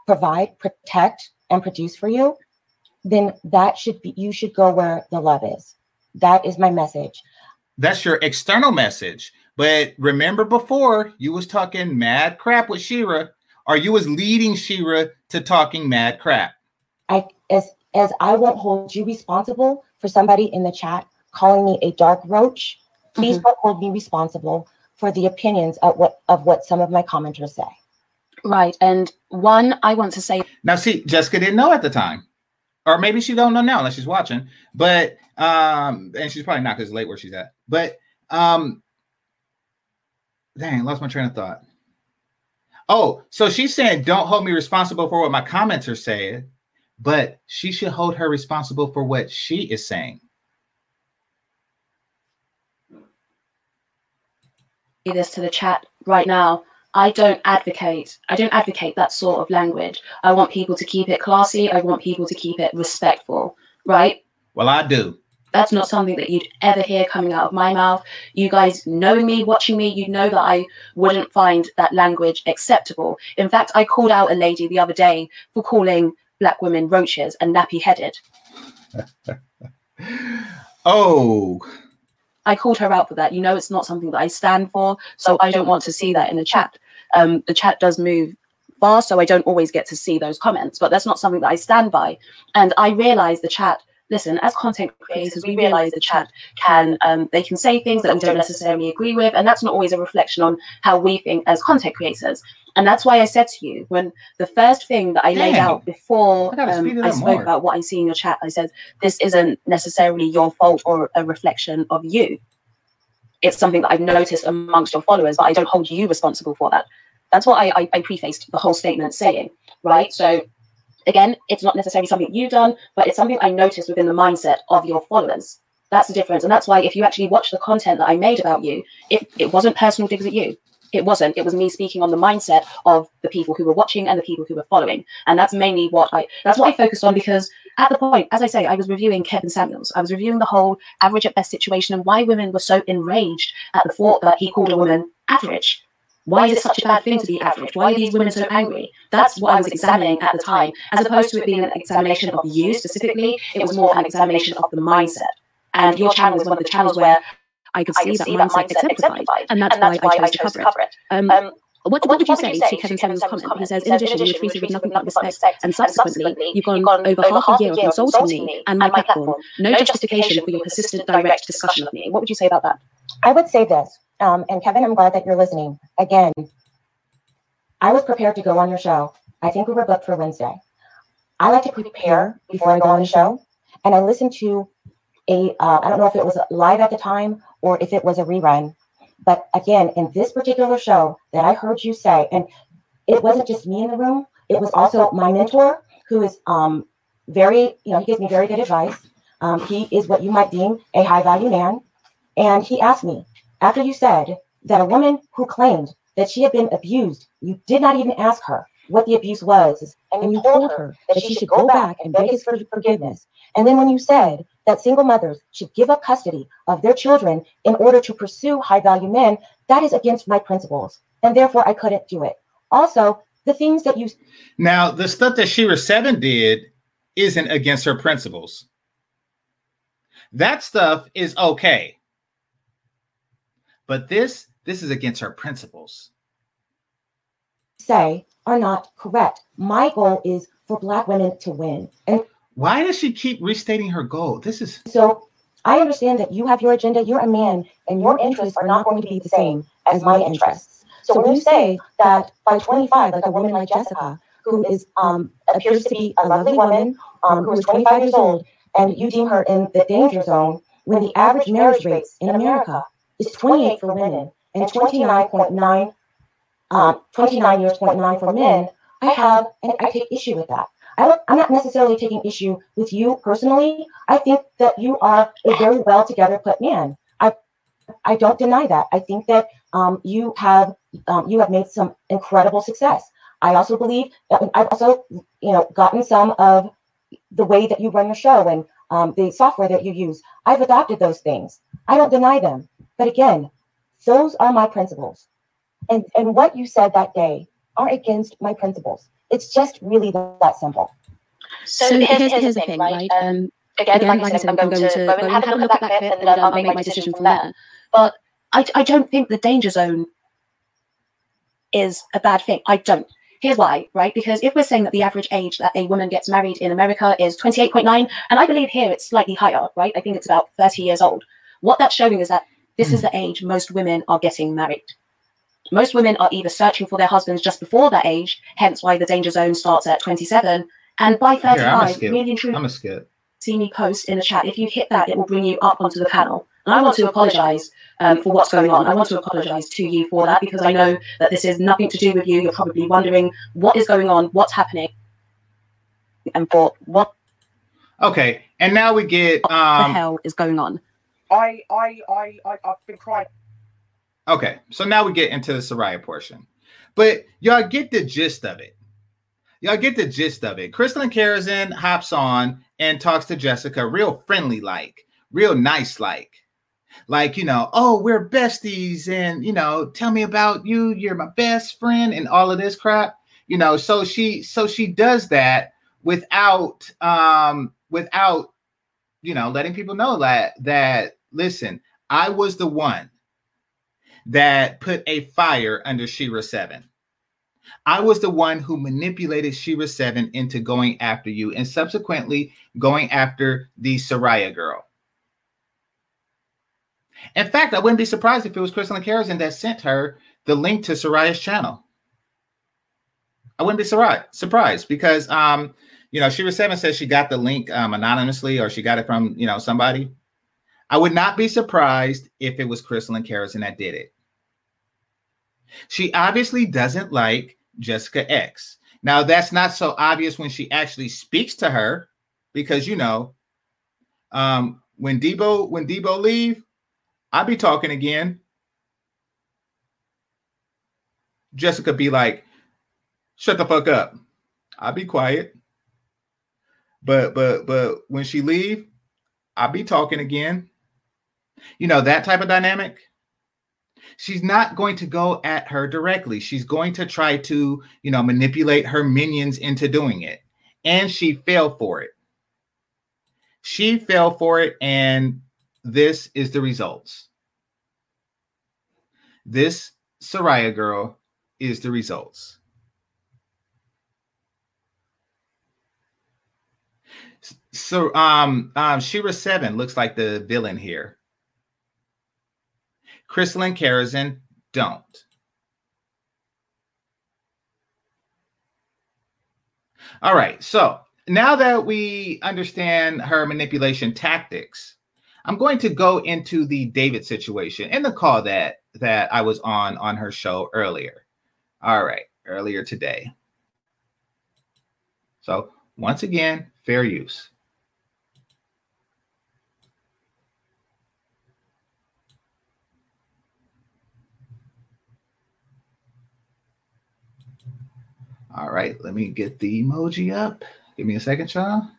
provide, protect, and produce for you, then that should be, you should go where the love is. That is my message. That's your external message. But remember before you was talking mad crap with Shera, or you was leading Shera to talking mad crap. As I won't hold you responsible for somebody in the chat calling me a dark roach, please don't hold me responsible for the opinions of what some of my commenters say. Right, and one, I want to say. Now see, Jessica didn't know at the time. Or maybe she don't know now unless she's watching, but, and she's probably not because late where she's at, but, dang, lost my train of thought. Oh, so she's saying, don't hold me responsible for what my comments are saying, but she should hold her responsible for what she is saying. This to the chat right now. I don't advocate that sort of language. I want people to keep it classy. I want people to keep it respectful, right? Well, I do. That's not something that you'd ever hear coming out of my mouth. You guys knowing me, watching me, you know that I wouldn't find that language acceptable. In fact, I called out a lady the other day for calling black women roaches and nappy-headed. Oh. I called her out for that. You know, it's not something that I stand for, so I don't want to see that in the chat. The chat does move fast, so I don't always get to see those comments, but that's not something that I stand by. And I realize the chat, listen, as content creators, we realize the chat can, they can say things that we don't necessarily agree with, and that's not always a reflection on how we think as content creators. And that's why I said to you, when the first thing that I laid out before I spoke about what I see in your chat, I said, this isn't necessarily your fault or a reflection of you. It's something that I've noticed amongst your followers, but I don't hold you responsible for that. That's what I prefaced the whole statement saying, right? So again, it's not necessarily something you've done, but it's something I noticed within the mindset of your followers. That's the difference. And that's why if you actually watch the content that I made about you, it wasn't personal digs at you. It wasn't. It was me speaking on the mindset of the people who were watching and the people who were following. And that's mainly what I focused on, because at the point, as I say, I was reviewing Kevin Samuels. I was reviewing the whole average at best situation and why women were so enraged at the thought that he called a woman average. Why is it such a bad thing to be average? Why are these women so angry? That's what I was examining at the time. As opposed to it being an examination of you specifically, it was more an examination of the mindset. And your channel is one of the channels where I could see that mindset exemplified, and that's why I chose to cover it. What would you say to Kevin Samuels' comment? He says, in addition, you treated with nothing but respect, and subsequently, you've gone over half a year of consulting me and my platform. No justification for your persistent, direct discussion of me. What would you say about that? I would say this. And Kevin, I'm glad that you're listening. Again, I was prepared to go on your show. I think we were booked for Wednesday. I like to prepare before I go on the show. And I listened to I don't know if it was live at the time or if it was a rerun. But again, in this particular show that I heard you say, and it wasn't just me in the room, it was also my mentor, who is very, he gives me very good advice. He is what you might deem a high-value man. And he asked me, after you said that a woman who claimed that she had been abused, you did not even ask her what the abuse was, and you told her that she should go back and beg his forgiveness. And then when you said that single mothers should give up custody of their children in order to pursue high-value men, that is against my principles, and therefore I couldn't do it. Also, the things that you... Now, the stuff that Shera Seven did isn't against her principles. That stuff is okay. But this is against her principles. Say are not correct. My goal is for Black women to win. And why does she keep restating her goal? This is... So I understand that you have your agenda. You're a man, and your interests are not going to be the same as my interests. So when you say that by 25, like a woman like Jessica, who is appears to be a lovely woman, who is 25 years old, and you deem her in the danger zone, when the average marriage rate in America is 28 for women and 29.9 for men, I take issue with that. I'm not necessarily taking issue with you personally. I think that you are a very well together put man. I don't deny that. I think that you have made some incredible success. I also believe that I've also gotten some of the way that you run your show and the software that you use. I've adopted those things. I don't deny them. But again, those are my principles. And what you said that day are against my principles. It's just really that simple. So here's the thing, right? Again, like I said, I'm going to go and have a look at that clip, and then I'll make my decision from there. But I don't think the danger zone is a bad thing. I don't. Here's why, right? Because if we're saying that the average age that a woman gets married in America is 28.9, and I believe here it's slightly higher, right? I think it's about 30 years old. What that's showing is that this is the age most women are getting married. Most women are either searching for their husbands just before that age, hence why the danger zone starts at 27, and by 35, really and truly, see me post in the chat. If you hit that, it will bring you up onto the panel. And I want to apologize for what's going on. I want to apologize to you for that, because I know that this is nothing to do with you. You're probably wondering what is going on, what's happening, and for what. Okay, and now we get what the hell is going on? I've been crying. Okay, so now we get into the Soraya portion. But y'all get the gist of it. Kristalyn Karazin hops on and talks to Jessica real friendly-like, real nice-like. Like, oh, we're besties, and, tell me about you, you're my best friend, and all of this crap. So she does that without, letting people know that listen, I was the one that put a fire under Shera Seven. I was the one who manipulated Shera Seven into going after you and subsequently going after the Soraya girl. In fact, I wouldn't be surprised if it was Kristalyn Karazin that sent her the link to Soraya's channel. I wouldn't be surprised because, Shera Seven says she got the link anonymously, or she got it from, somebody. I would not be surprised if it was Kristalyn Karazin that did it. She obviously doesn't like Jessica X. Now, that's not so obvious when she actually speaks to her, because, when Debo leave, I'll be talking again. Jessica be like, shut the fuck up. I'll be quiet. But when she leave, I'll be talking again. That type of dynamic. She's not going to go at her directly. She's going to try to, manipulate her minions into doing it. And she fell for it. And this is the results. This Soraya girl is the results. So Shera Seven looks like the villain here. Kristalyn Karazin don't. All right, so now that we understand her manipulation tactics, I'm going to go into the David situation and the call that I was on her show earlier. All right, earlier today. So once again, fair use. All right, let me get the emoji up. Give me a second, y'all.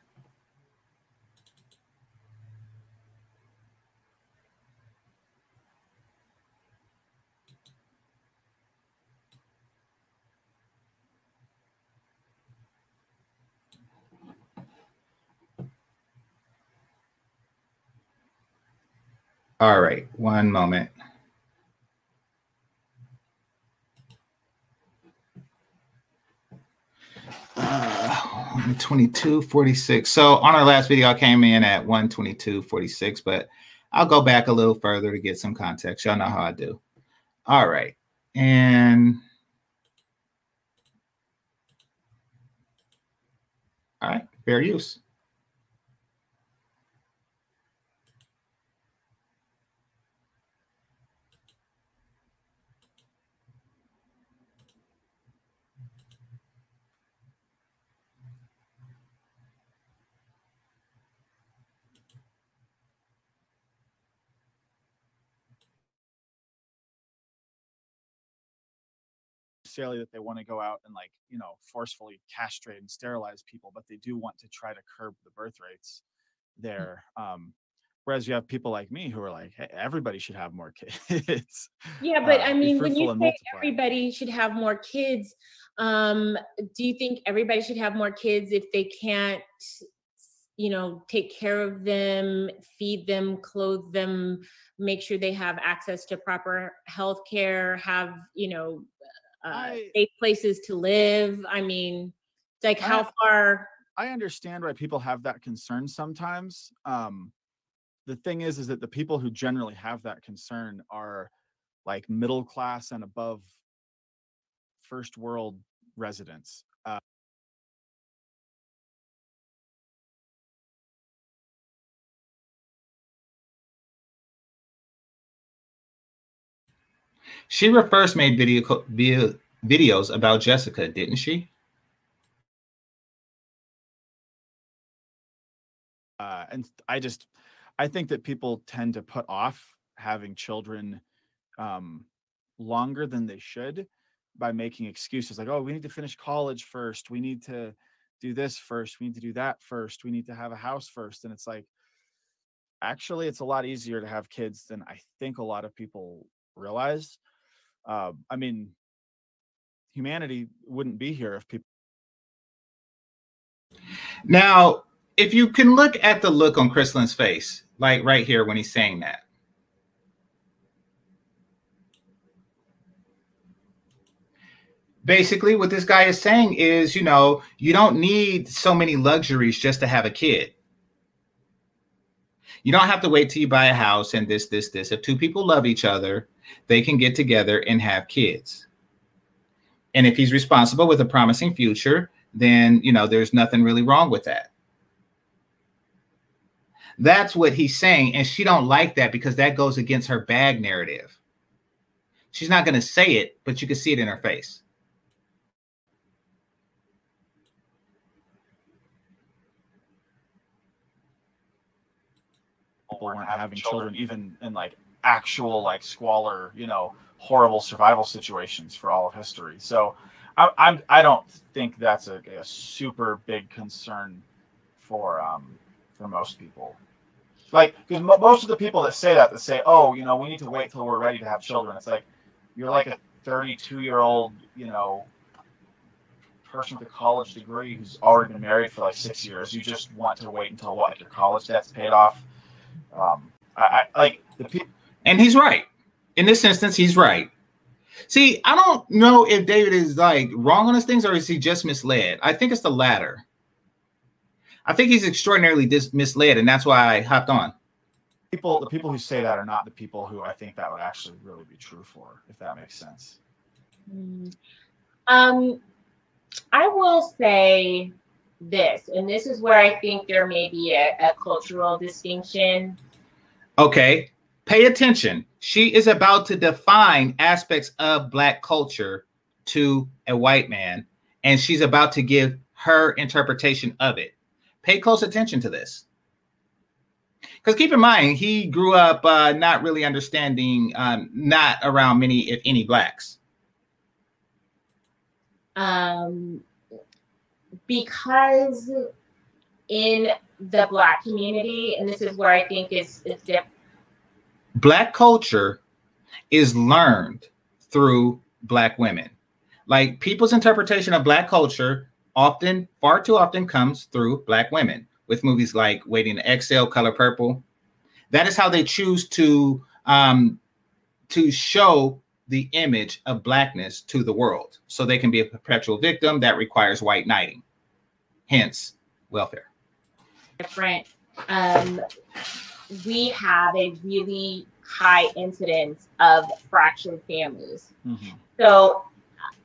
All right, one moment. $122.46. So on our last video, I came in at $122.46, but I'll go back a little further to get some context. Y'all know how I do. All right. And all right, fair use. That they want to go out and, like, you know, forcefully castrate and sterilize people, but they do want to try to curb the birth rates there. Whereas you have people like me who are like, hey, everybody should have more kids. Yeah, but I mean, when you say everybody should have more kids, do you think everybody should have more kids if they can't, you know, take care of them, feed them, clothe them, make sure they have access to proper health care, have, you know, safe places to live? I mean, like, how far? I understand why people have that concern sometimes. The thing is that the people who generally have that concern are like middle class and above first world residents. She first made videos about Jessica, didn't she? And I think that people tend to put off having children longer than they should by making excuses like, oh, we need to finish college first. We need to do this first. We need to do that first. We need to have a house first. And it's like, actually, it's a lot easier to have kids than I think a lot of people realize. I mean, humanity wouldn't be here if people. Now, if you can look at the look on Kristalyn's face, like right here when he's saying that. Basically, what this guy is saying is, you know, you don't need so many luxuries just to have a kid. You don't have to wait till you buy a house and this. If two people love each other, they can get together and have kids. And if he's responsible with a promising future, then, you know, there's nothing really wrong with that. That's what he's saying. And she don't like that because that goes against her bag narrative. She's not going to say it, but you can see it in her face. People weren't having children, even in like actual like squalor, you know, horrible survival situations for all of history. So I don't think that's a super big concern for most people. Like, because most of the people that say, oh, you know, we need to wait till we're ready to have children. It's like, you're like a 32-year-old, you know, person with a college degree who's already been married for like 6 years. You just want to wait until what? Your college debt's paid off. And he's right. In this instance, he's right. See, I don't know if David is like wrong on his things or is he just misled? I think it's the latter. I think he's extraordinarily misled, and that's why I hopped on. the people who say that are not the people who I think that would actually really be true for, if that makes sense. I will say this, and this is where I think there may be a cultural distinction. Okay, pay attention. She is about to define aspects of Black culture to a white man, and she's about to give her interpretation of it. Pay close attention to this. Because keep in mind, he grew up not really understanding, not around many, if any, Blacks. Because in the Black community, and this is where I think it's different. Black culture is learned through Black women. Like, people's interpretation of Black culture often, far too often, comes through Black women, with movies like Waiting to Exhale, Color Purple. That is how they choose to show the image of Blackness to the world. So they can be a perpetual victim that requires white knighting. Hence, welfare. Different. We have a really high incidence of fractured families. Mm-hmm. So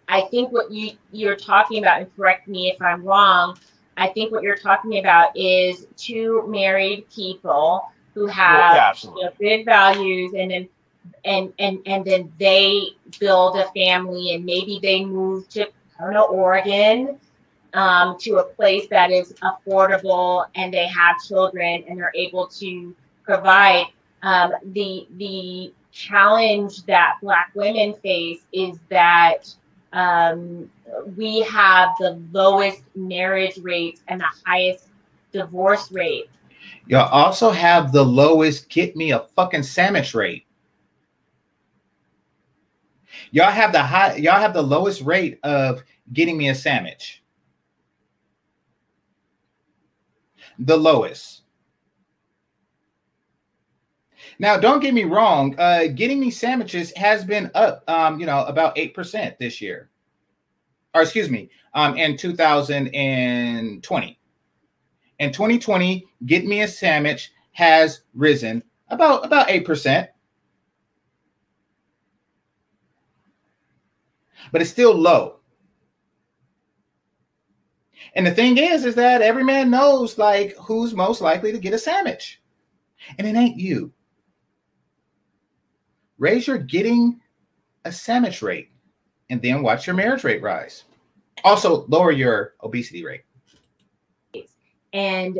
I think what you're talking about, and correct me if I'm wrong, I think what you're talking about is two married people who have good values, and then and then they build a family, and maybe they move to, I don't know, Oregon, to a place that is affordable, and they have children, and they're able to provide. The challenge that Black women face is that we have the lowest marriage rates and the highest divorce rate. You also have the lowest get me a fucking sandwich rate. Y'all have the high. Y'all have the lowest rate of getting me a sandwich. The lowest. Now, don't get me wrong. Getting me sandwiches has been up, you know, about 8% this year, or excuse me, in 2020. In 2020, get me a sandwich has risen about 8%. But it's still low. And the thing is that every man knows, like, who's most likely to get a sandwich. And it ain't you. Raise your getting a sandwich rate and then watch your marriage rate rise. Also, lower your obesity rate. And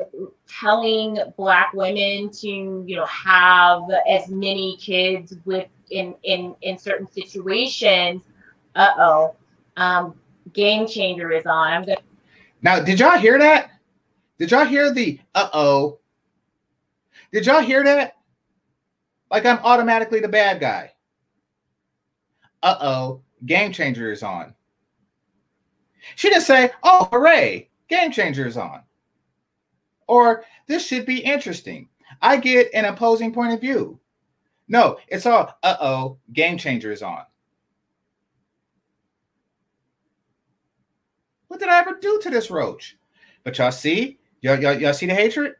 telling Black women to, you know, have as many kids with in certain situations. Uh-oh, Game Changer is on. I'm gonna. Now, did y'all hear that? Did y'all hear the uh-oh? Did y'all hear that? Like, I'm automatically the bad guy. Uh-oh, Game Changer is on. She didn't say, oh, hooray, Game Changer is on. Or, this should be interesting. I get an opposing point of view. No, it's all, uh-oh, Game Changer is on. What did I ever do to this roach? But y'all see? Y'all see the hatred?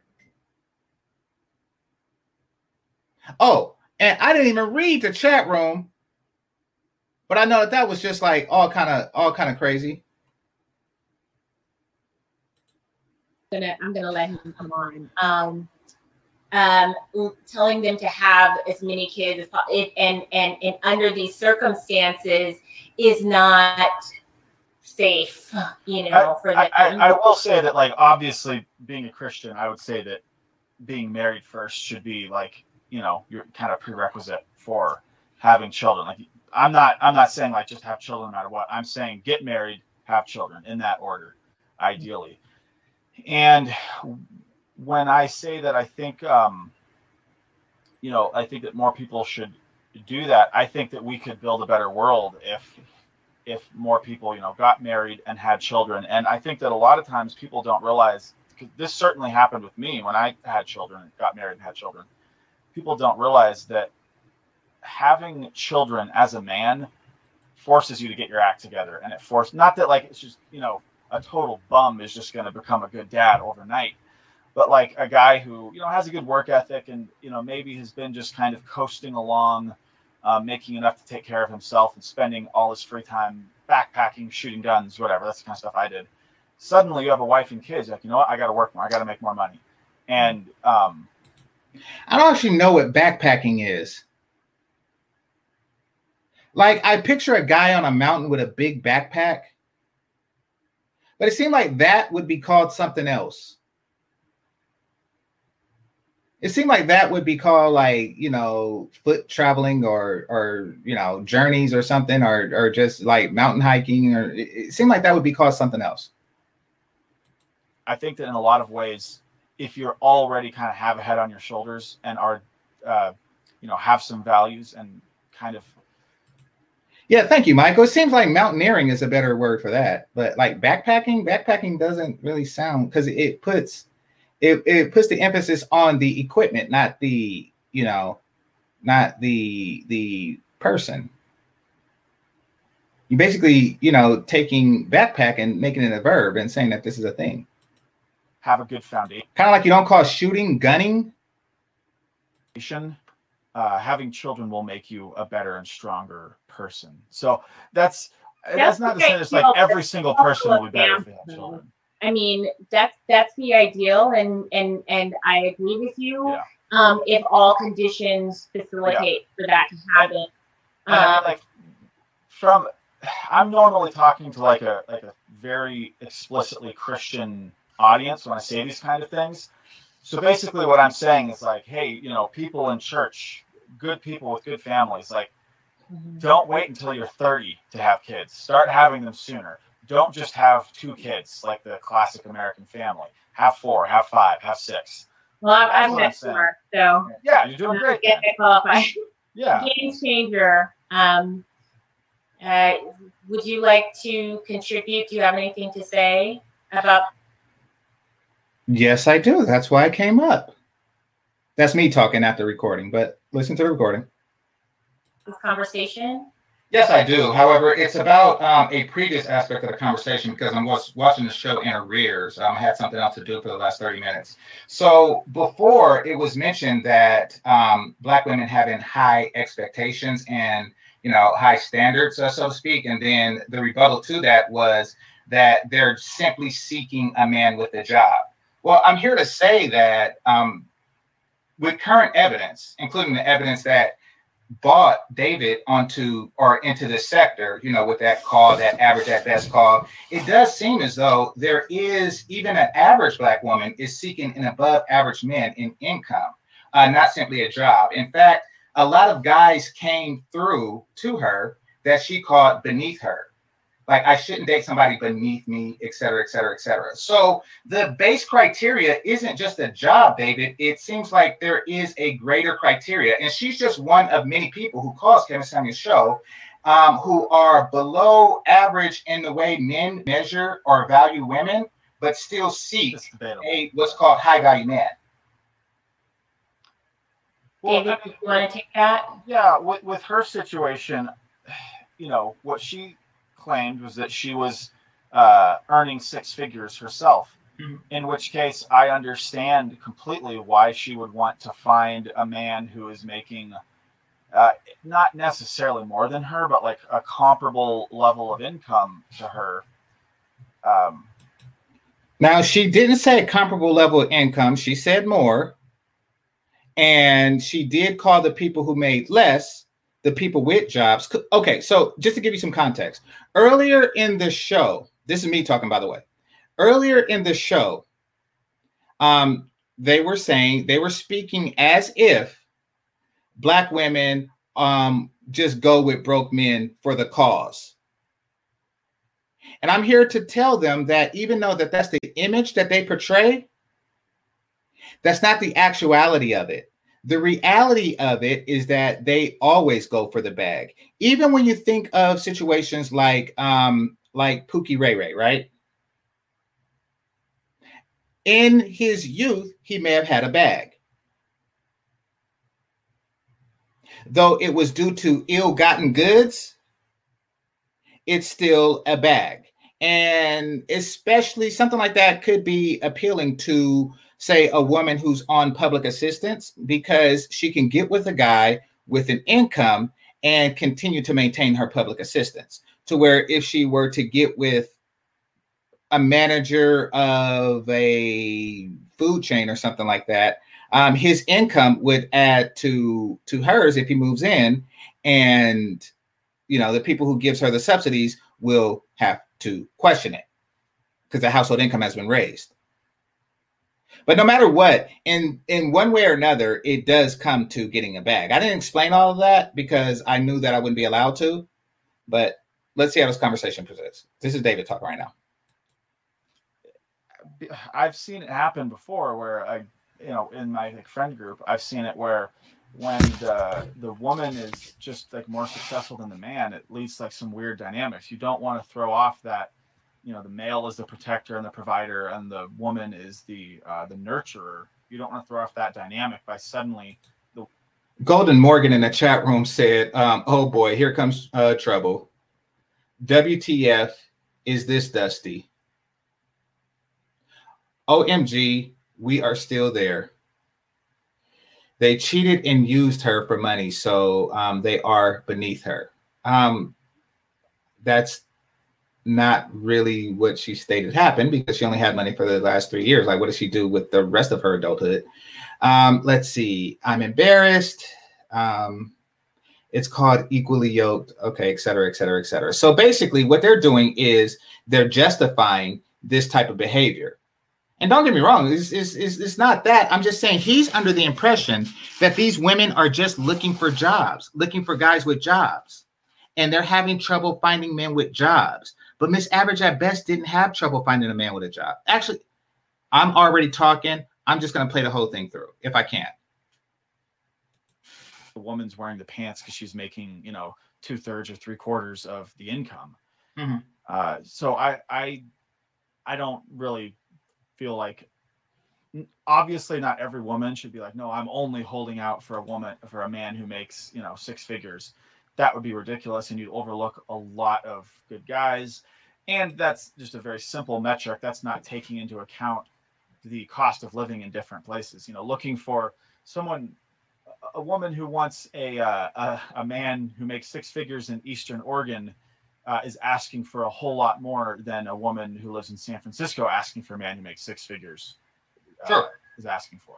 Oh, and I didn't even read the chat room. But I know that was just like all kind of crazy. I'm gonna let him come on. Telling them to have as many kids as possible, and under these circumstances is not safe, you know. I will say that, like, obviously being a Christian, I would say that being married first should be, like, you know, your kind of prerequisite for having children. Like, I'm not saying, like, just have children no matter what. I'm saying get married, have children, in that order, ideally. And when I say that, I think you know, I think that more people should do that. I think that we could build a better world if more people, you know, got married and had children. And I think that a lot of times people don't realize, because this certainly happened with me when I had children, got married and had children. People don't realize that having children as a man forces you to get your act together. And it forces, not that, like, it's just, you know, a total bum is just going to become a good dad overnight. but like a guy who, you know, has a good work ethic and, you know, maybe has been just kind of coasting along, making enough to take care of himself and spending all his free time backpacking, shooting guns, whatever. That's the kind of stuff I did. Suddenly you have a wife and kids. Like, you know what? I got to work more. I got to make more money. And I don't actually know what backpacking is. Like, I picture a guy on a mountain with a big backpack. But it seemed like that would be called something else. It seemed like that would be called, like, you know, foot traveling or you know, journeys or something, or just like mountain hiking, or it seemed like that would be called something else. I think that in a lot of ways, if you're already kind of have a head on your shoulders and are, you know, have some values and kind of. Yeah, thank you, Michael. It seems like mountaineering is a better word for that, but like backpacking doesn't really sound, because it puts the emphasis on the equipment, not the, you know, not the person. You basically, you know, taking backpack and making it a verb and saying that this is a thing. Have a good foundation. Kind of like you don't call shooting gunning. Having children will make you a better and stronger person. So that's not the same as like every single person will be better if they have children. I mean, that's the ideal, and I agree with you. Yeah. If all conditions facilitate for that to happen. I'm normally talking to like a very explicitly Christian audience when I say these kind of things. So basically what I'm saying is like, hey, you know, people in church, good people with good families, like, don't wait until you're 30 to have kids. Start having them sooner. Don't just have 2 kids like the classic American family. Have 4, have 5, have 6. Well, I've met 4, so yeah, you're doing great. Yeah, game changer. Would you like to contribute? Do you have anything to say about? Yes, I do. That's why I came up. That's me talking after recording, but listen to the recording. This conversation. Yes, I do. However, it's about a previous aspect of the conversation, because I'm watching the show in arrears. I had something else to do for the last 30 minutes. So before, it was mentioned that Black women having high expectations and, you know, high standards, so to speak. And then the rebuttal to that was that they're simply seeking a man with a job. Well, I'm here to say that with current evidence, including the evidence that bought David into this sector, you know, with that call, that average at best call, it does seem as though there is, even an average Black woman is seeking an above average man in income, not simply a job. In fact, a lot of guys came through to her that she called beneath her. Like, I shouldn't date somebody beneath me, et cetera, et cetera, et cetera. So the base criteria isn't just a job, David. It seems like there is a greater criteria. And she's just one of many people who calls Kevin Samuels' show who are below average in the way men measure or value women, but still seek a what's called high-value man. Well, David, you want to take that? Yeah, with her situation, you know, what she claimed was that she was earning 6 figures herself, in which case I understand completely why she would want to find a man who is making not necessarily more than her, but like a comparable level of income to her. Now, she didn't say comparable level of income. She said more. And she did call the people who made less the people with jobs. Okay, so just to give you some context, earlier in the show, this is me talking, by the way, earlier in the show, they were saying, they were speaking as if Black women just go with broke men for the cause. And I'm here to tell them that even though that's the image that they portray, that's not the actuality of it. The reality of it is that they always go for the bag. Even when you think of situations like Pookie Ray Ray, right? In his youth, he may have had a bag. Though it was due to ill-gotten goods, it's still a bag. And especially something like that could be appealing to say, a woman who's on public assistance, because she can get with a guy with an income and continue to maintain her public assistance, to where if she were to get with a manager of a food chain or something like that, his income would add to hers if he moves in, and you know, the people who gives her the subsidies will have to question it because the household income has been raised. But no matter what, in one way or another, it does come to getting a bag. I didn't explain all of that because I knew that I wouldn't be allowed to, but let's see how this conversation presents. This is David talking right now. I've seen it happen before where I, you know, in my friend group, I've seen it where when the woman is just like more successful than the man, it leads to like some weird dynamics. You don't want to throw off that, you know, the male is the protector and the provider and the woman is the nurturer. You don't want to throw off that dynamic by suddenly. Golden Morgan in the chat room said, oh boy, here comes trouble. WTF is this dusty? OMG, we are still there. They cheated and used her for money. So they are beneath her. That's not really what she stated happened, because she only had money for the last 3 years. Like, what does she do with the rest of her adulthood? Let's see. I'm embarrassed. It's called equally yoked. Okay, et cetera, et cetera, et cetera. So basically what they're doing is they're justifying this type of behavior. And don't get me wrong, it's not that. I'm just saying he's under the impression that these women are just looking for jobs, looking for guys with jobs. And they're having trouble finding men with jobs. But Miss Average at best didn't have trouble finding a man with a job. Actually, I'm already talking. I'm just going to play the whole thing through if I can. The woman's wearing the pants because she's making, you know, 2/3 or 3/4 of the income. Mm-hmm. So I don't really feel like, obviously not every woman should be like, no, I'm only holding out for a woman, for a man who makes, you know, 6 figures. That would be ridiculous. And you overlook a lot of good guys. And that's just a very simple metric. That's not taking into account the cost of living in different places. You know, looking for someone, a woman who wants a man who makes 6 figures in Eastern Oregon is asking for a whole lot more than a woman who lives in San Francisco asking for a man who makes 6 figures is asking for.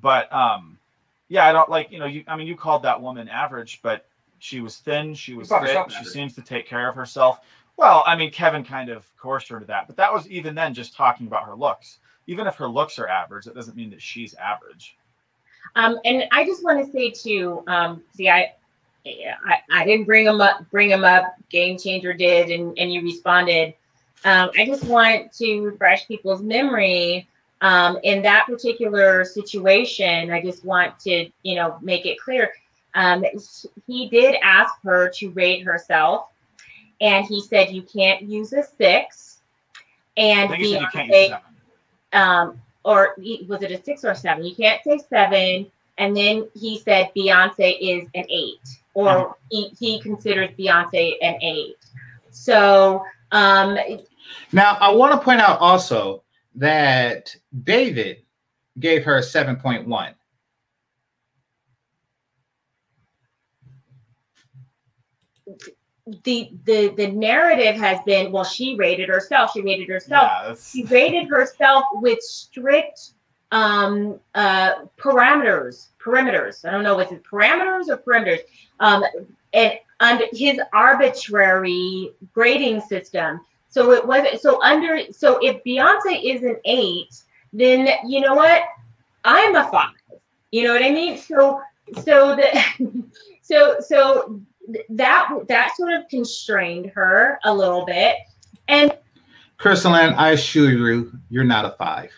But yeah, I don't like, you know, you called that woman average, but she was thin. She was fit. She seems to take care of herself. Well, I mean, Kevin kind of coerced her to that, but that was even then just talking about her looks. Even if her looks are average, that doesn't mean that she's average. And I just want to say too, I didn't bring him up. Game Changer did, and you responded. I just want to refresh people's memory. In that particular situation, I just want to, you know, make it clear. He did ask her to rate herself, and he said, you can't use a 6. And he said, you can't use 7. Or was it a 6 or 7? You can't say 7. And then he said Beyonce is an 8, or he considers Beyonce an 8. So now I want to point out also that David gave her a 7.1. The narrative has been, well, she rated herself. She rated herself. Yeah, she rated herself with strict parameters. I don't know what's parameters or perimeters. And under his arbitrary grading system. So it wasn't so if Beyonce is an 8, then you know what? I'm a 5. You know what I mean? So that sort of constrained her a little bit. And Kristalyn, I assure you, you're not a 5.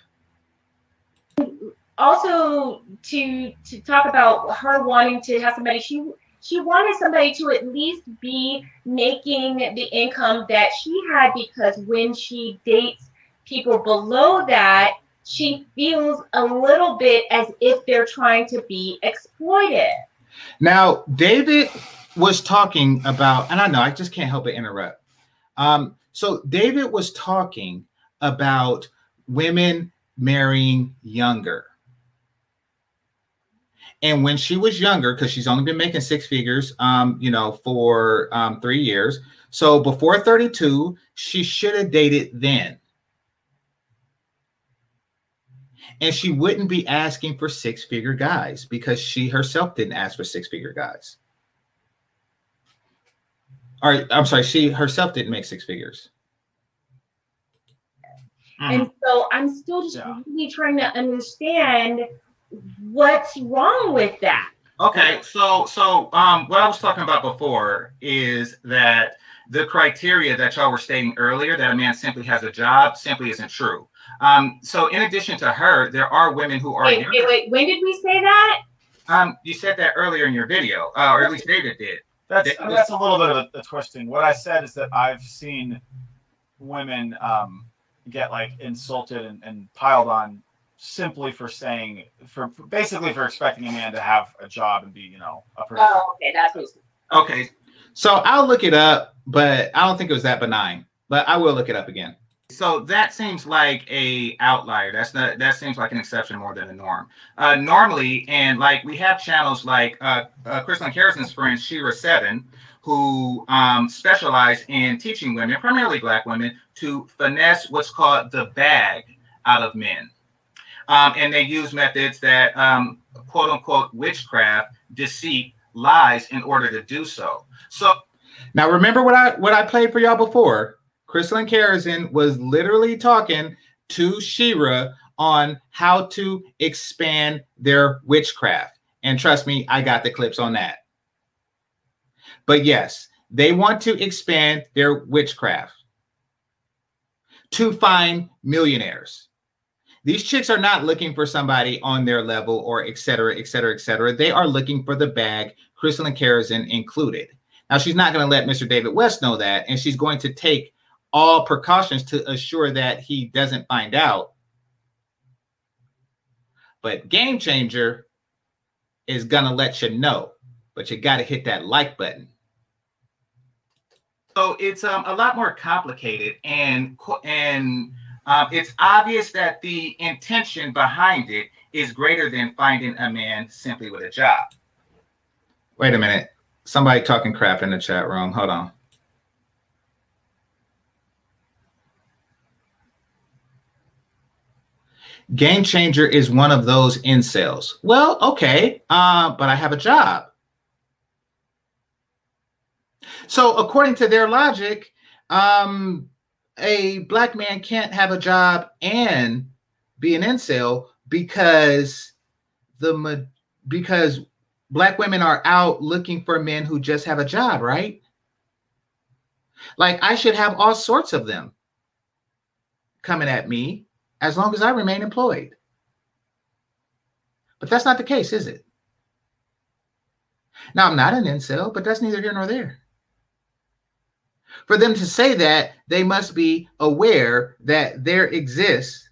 Also, to talk about her wanting to have somebody, she wanted somebody to at least be making the income that she had, because when she dates people below that, she feels a little bit as if they're trying to be exploited. Now, David was talking about, and I know I just can't help but interrupt. So David was talking about women marrying younger. And when she was younger, because she's only been making six figures, you know, for 3 years. So before 32, she should have dated then. And she wouldn't be asking for six-figure guys because she herself didn't ask for six-figure guys. All right, I'm sorry, she herself didn't make six figures. And so I'm still just really trying to understand what's wrong with that. Okay, so what I was talking about before is that the criteria that y'all were stating earlier, that a man simply has a job, simply isn't true. So in addition to her, there are women who are... Wait, when did we say that? You said that earlier in your video, or at least David did. That's a little bit of a twisting. What I said is that I've seen women get like insulted and piled on simply for saying, for basically for expecting a man to have a job and be, you know, a person. Oh, okay, that's what you said. Okay, so I'll look it up, but I don't think it was that benign. But I will look it up again. So that seems like an outlier. That's not. That seems like an exception more than a norm. Normally, and like we have channels like Kristalyn Karazin's friend Shera Seven, who specialize in teaching women, primarily Black women, to finesse what's called the bag out of men, and they use methods that quote unquote witchcraft, deceit, lies in order to do so. So now remember what I played for y'all before. Kristalyn Karazin was literally talking to Shera on how to expand their witchcraft. And trust me, I got the clips on that. But yes, they want to expand their witchcraft to find millionaires. These chicks are not looking for somebody on their level or et cetera, et cetera, et cetera. They are looking for the bag, Kristalyn Karazin included. Now, she's not going to let Mr. David West know that, and she's going to take all precautions to assure that he doesn't find out. But Game Changer is gonna let you know, but you gotta hit that like button. So it's a lot more complicated, and it's obvious that the intention behind it is greater than finding a man simply with a job. Wait a minute, somebody talking crap in the chat room, hold on. Game Changer is one of those incels. Well, okay, but I have a job. So according to their logic, a Black man can't have a job and be an incel because Black women are out looking for men who just have a job, right? Like, I should have all sorts of them coming at me, as long as I remain employed. But that's not the case, is it? Now, I'm not an incel, but that's neither here nor there. For them to say that, they must be aware that there exists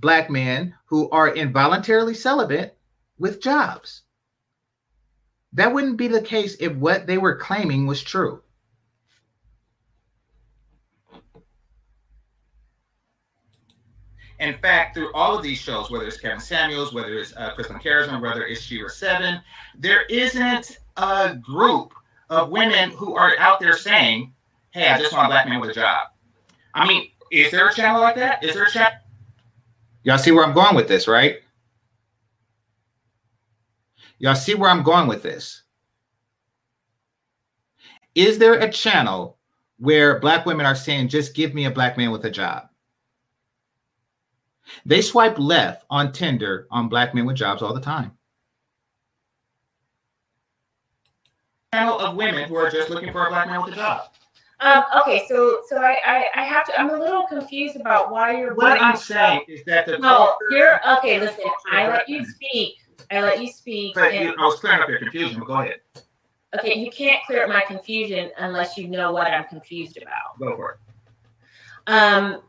Black men who are involuntarily celibate with jobs. That wouldn't be the case if what they were claiming was true. In fact, through all of these shows, whether it's Kevin Samuels, whether it's Kristalyn Karazin, whether it's Shera Seven, there isn't a group of women who are out there saying, hey, I just want a Black man with a job. I mean, is there a channel like that? Is there a channel? Y'all see where I'm going with this, right? Y'all see where I'm going with this. Is there a channel where Black women are saying, just give me a Black man with a job? They swipe left on Tinder on Black men with jobs all the time. Channel of women who are just looking for a Black man with a job. Okay, so I have to. I'm a little confused about why you're. What I'm saying is that the. No, you're okay. Listen, I let you speak. I let you speak. But I was clearing up your confusion. But go ahead. Okay, you can't clear up my confusion unless you know what I'm confused about. Go for it.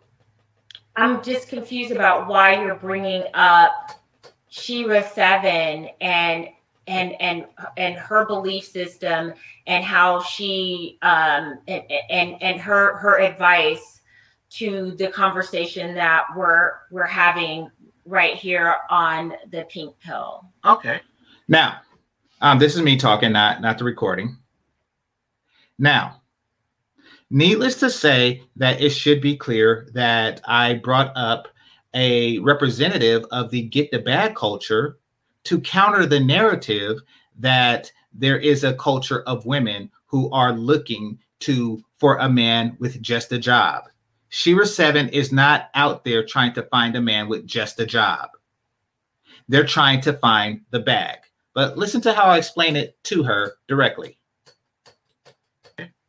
I'm just confused about why you're bringing up Shera Seven and her belief system and how she and her advice to the conversation that we're having right here on The Pink Pill. Okay. Now, this is me talking, not the recording. Now, needless to say that it should be clear that I brought up a representative of the Get the Bad culture to counter the narrative that there is a culture of women who are looking for a man with just a job. Shera Seven is not out there trying to find a man with just a job. They're trying to find the bag. But listen to how I explain it to her directly.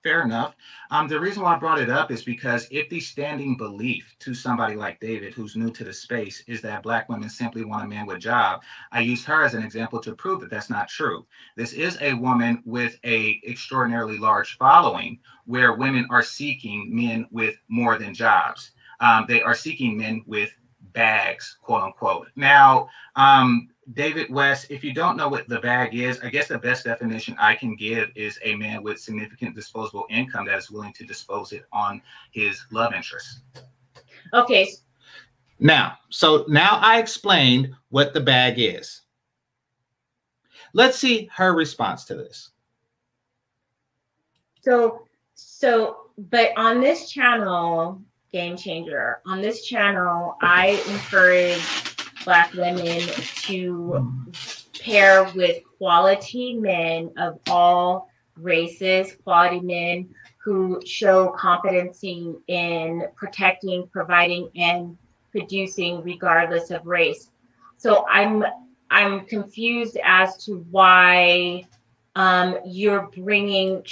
Fair enough. The reason why I brought it up is because if the standing belief to somebody like David, who's new to the space, is that Black women simply want a man with a job, I used her as an example to prove that that's not true. This is a woman with a extraordinarily large following where women are seeking men with more than jobs. They are seeking men with bags, quote unquote. Now, David West, if you don't know what the bag is, I guess the best definition I can give is a man with significant disposable income that is willing to dispose it on his love interest. Okay. Now, now I explained what the bag is. Let's see her response to this. But on this channel, Game Changer, on this channel, I encourage Black women to pair with quality men of all races, quality men who show competency in protecting, providing, and producing regardless of race. So I'm confused as to why you're bringing.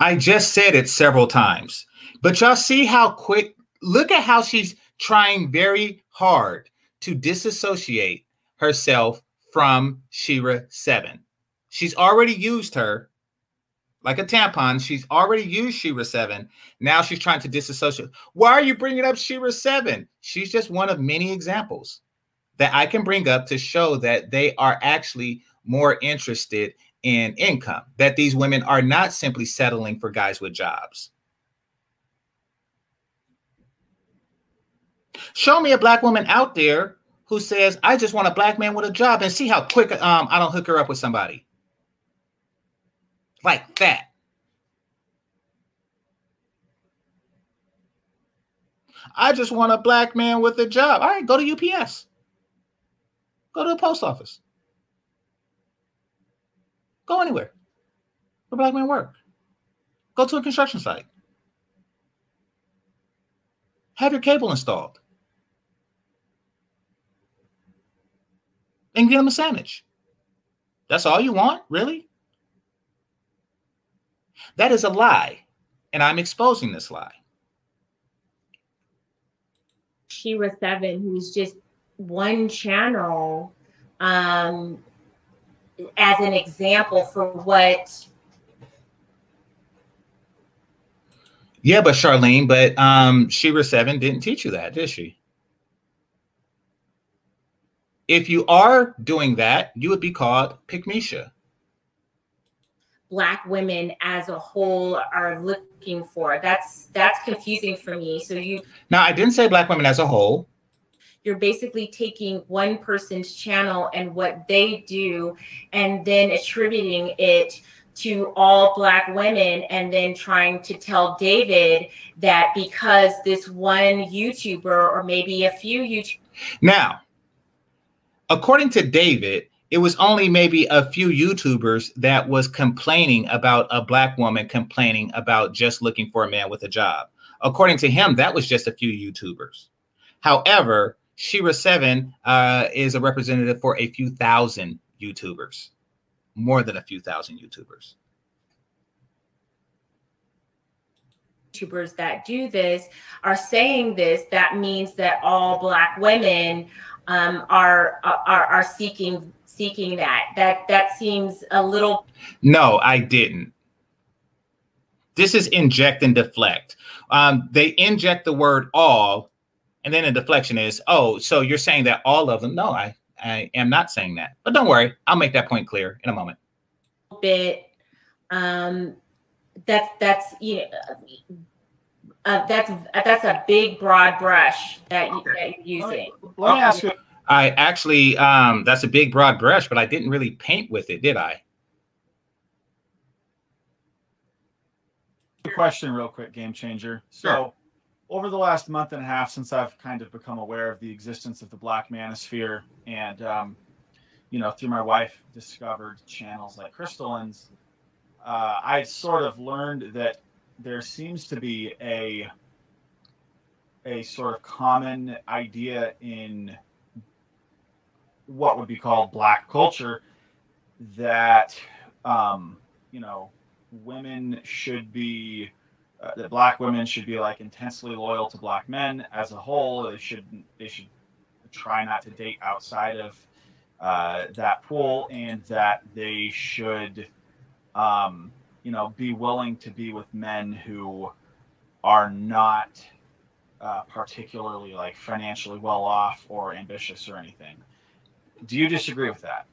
I just said it several times, but y'all see how quick, look at how she's trying very hard to disassociate herself from Shera Seven. She's already used her like a tampon. She's already used Shera Seven. Now she's trying to disassociate. Why are you bringing up Shera Seven? She's just one of many examples that I can bring up to show that they are actually more interested in income, that these women are not simply settling for guys with jobs. Show me a Black woman out there who says, I just want a Black man with a job, and see how quick I don't hook her up with somebody. Like that. I just want a Black man with a job. All right, go to UPS. Go to the post office. Go anywhere where Black men work. Go to a construction site. Have your cable installed. And get them a sandwich. That's all you want, really? That is a lie, and I'm exposing this lie. Shera Seven, who's just one channel, as an example for what. Yeah, but Charlene, Shera Seven didn't teach you that, did she? If you are doing that, you would be called Pikmisha. Black women as a whole are looking for. That's confusing for me. So you. No, I didn't say Black women as a whole. You're basically taking one person's channel and what they do, and then attributing it to all Black women, and then trying to tell David that because this one YouTuber, or maybe a few YouTubers. Now, according to David, it was only maybe a few YouTubers that was complaining about a Black woman complaining about just looking for a man with a job. According to him, that was just a few YouTubers. However, Shera Seven is a representative for a few thousand YouTubers. More than a few thousand YouTubers. YouTubers that do this are saying this. That means that all Black women are seeking that. That seems a little. No, I didn't. This is inject and deflect. They inject the word all, and then a deflection is, oh, so you're saying that all of them? No, I am not saying that, but don't worry. I'll make that point clear in a moment. That's, you know, That's a big broad brush that, that you're using. I actually, that's a big broad brush, but I didn't really paint with it, did I? Question real quick, Game Changer. So sure. Over the last month and a half, since I've kind of become aware of the existence of the Black Manosphere, and you know, through my wife discovered channels like Kristalyn's, I sort of learned that there seems to be a sort of common idea in what would be called Black culture that you know, women should be that Black women should be like intensely loyal to Black men as a whole. They should try not to date outside of that pool, and that they should you know, be willing to be with men who are not particularly like financially well off or ambitious or anything. Do you disagree with that?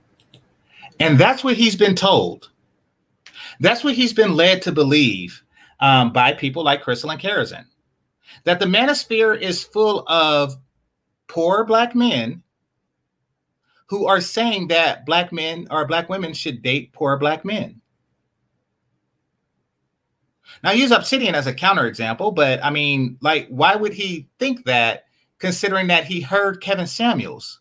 And that's what he's been told. That's what he's been led to believe by people like Kristalyn Karazin, that the manosphere is full of poor Black men who are saying that Black men or Black women should date poor Black men. Now, I use Obsidian as a counterexample, but I mean, like, why would he think that, considering that he heard Kevin Samuels?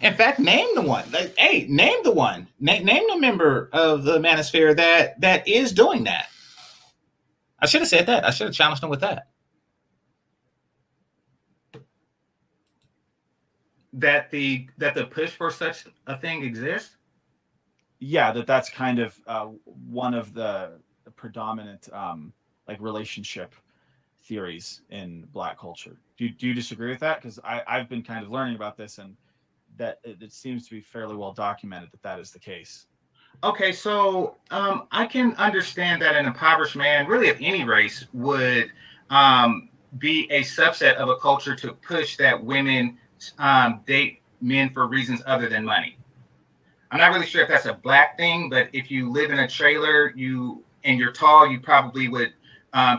In fact, name the one. Like, hey, name the one. Name the member of the manosphere that is doing that. I should have said that. I should have challenged him with that. That the push for such a thing exists. Yeah, that's kind of one of the predominant like relationship theories in Black culture. Do you disagree with that? Because I've been kind of learning about this, and that it seems to be fairly well documented that that is the case. Okay, so I can understand that an impoverished man, really of any race, would be a subset of a culture to push that women date men for reasons other than money. I'm not really sure if that's a Black thing, but if you live in a trailer, you're tall, you probably would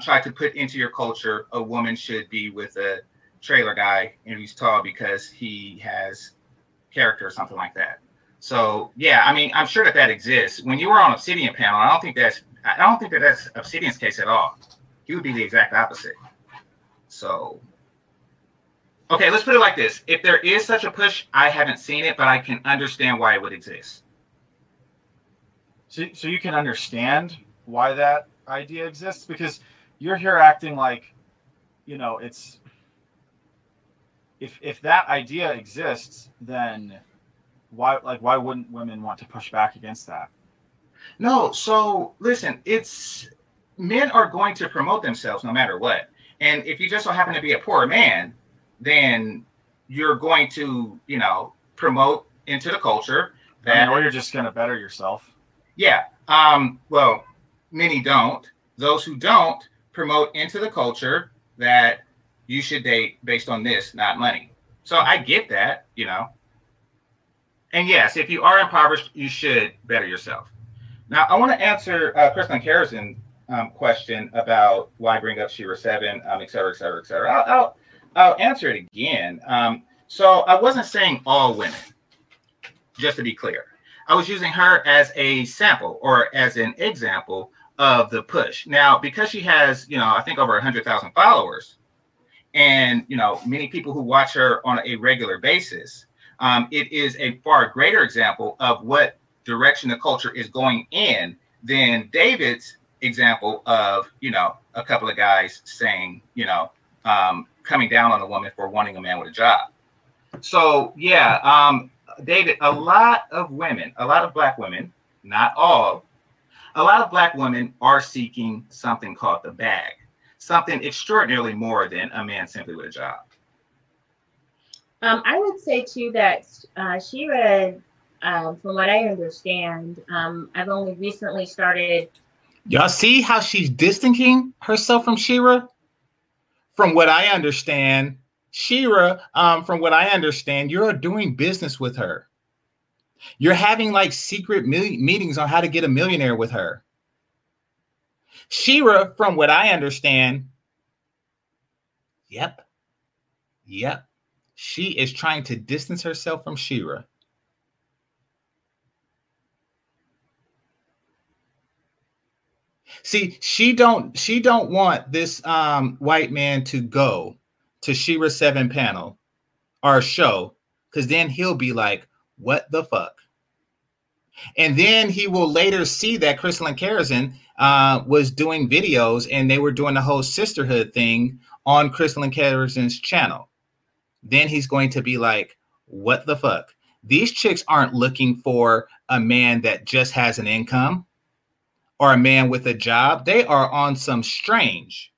try to put into your culture a woman should be with a trailer guy and he's tall because he has character or something like that. So yeah, I mean, I'm sure that exists. When you were on Obsidian panel, I don't think that's Obsidian's case at all. He would be the exact opposite. So okay, let's put it like this. If there is such a push, I haven't seen it, but I can understand why it would exist. So you can understand why that idea exists, because you're here acting like, you know, it's if that idea exists, then why wouldn't women want to push back against that? No, so listen, it's men are going to promote themselves no matter what. And if you just so happen to be a poor man, then you're going to, you know, promote into the culture that, or you're just going to better yourself. Yeah. Well, many don't. Those who don't promote into the culture that you should date based on this, not money. So I get that, you know. And yes, if you are impoverished, you should better yourself. Now, I want to answer Kristalyn Karazin question about why bring up Shera Seven, et cetera, et cetera, et cetera. I'll answer it again. So I wasn't saying all women, just to be clear. I was using her as a sample or as an example of the push. Now, because she has, you know, I think over 100,000 followers, and, you know, many people who watch her on a regular basis, it is a far greater example of what direction the culture is going in than David's example of, you know, a couple of guys saying, you know, coming down on a woman for wanting a man with a job. So, yeah, David, a lot of women, a lot of Black women, not all, a lot of Black women are seeking something called the bag. Something extraordinarily more than a man simply with a job. I would say too that Shera, from what I understand, I've only recently started. Y'all see how she's distancing herself from Shera? From what I understand, Shera, from what I understand, you're doing business with her. You're having like secret meetings on how to get a millionaire with her. Shera, from what I understand, yep, she is trying to distance herself from Shera. See, she don't want this white man to go to Shera 7 panel or show, because then he'll be like, what the fuck? And then he will later see that Kristalyn Karazin was doing videos, and they were doing the whole sisterhood thing on Kristalyn Karazin's channel. Then he's going to be like, what the fuck? These chicks aren't looking for a man that just has an income or a man with a job. They are on some strange.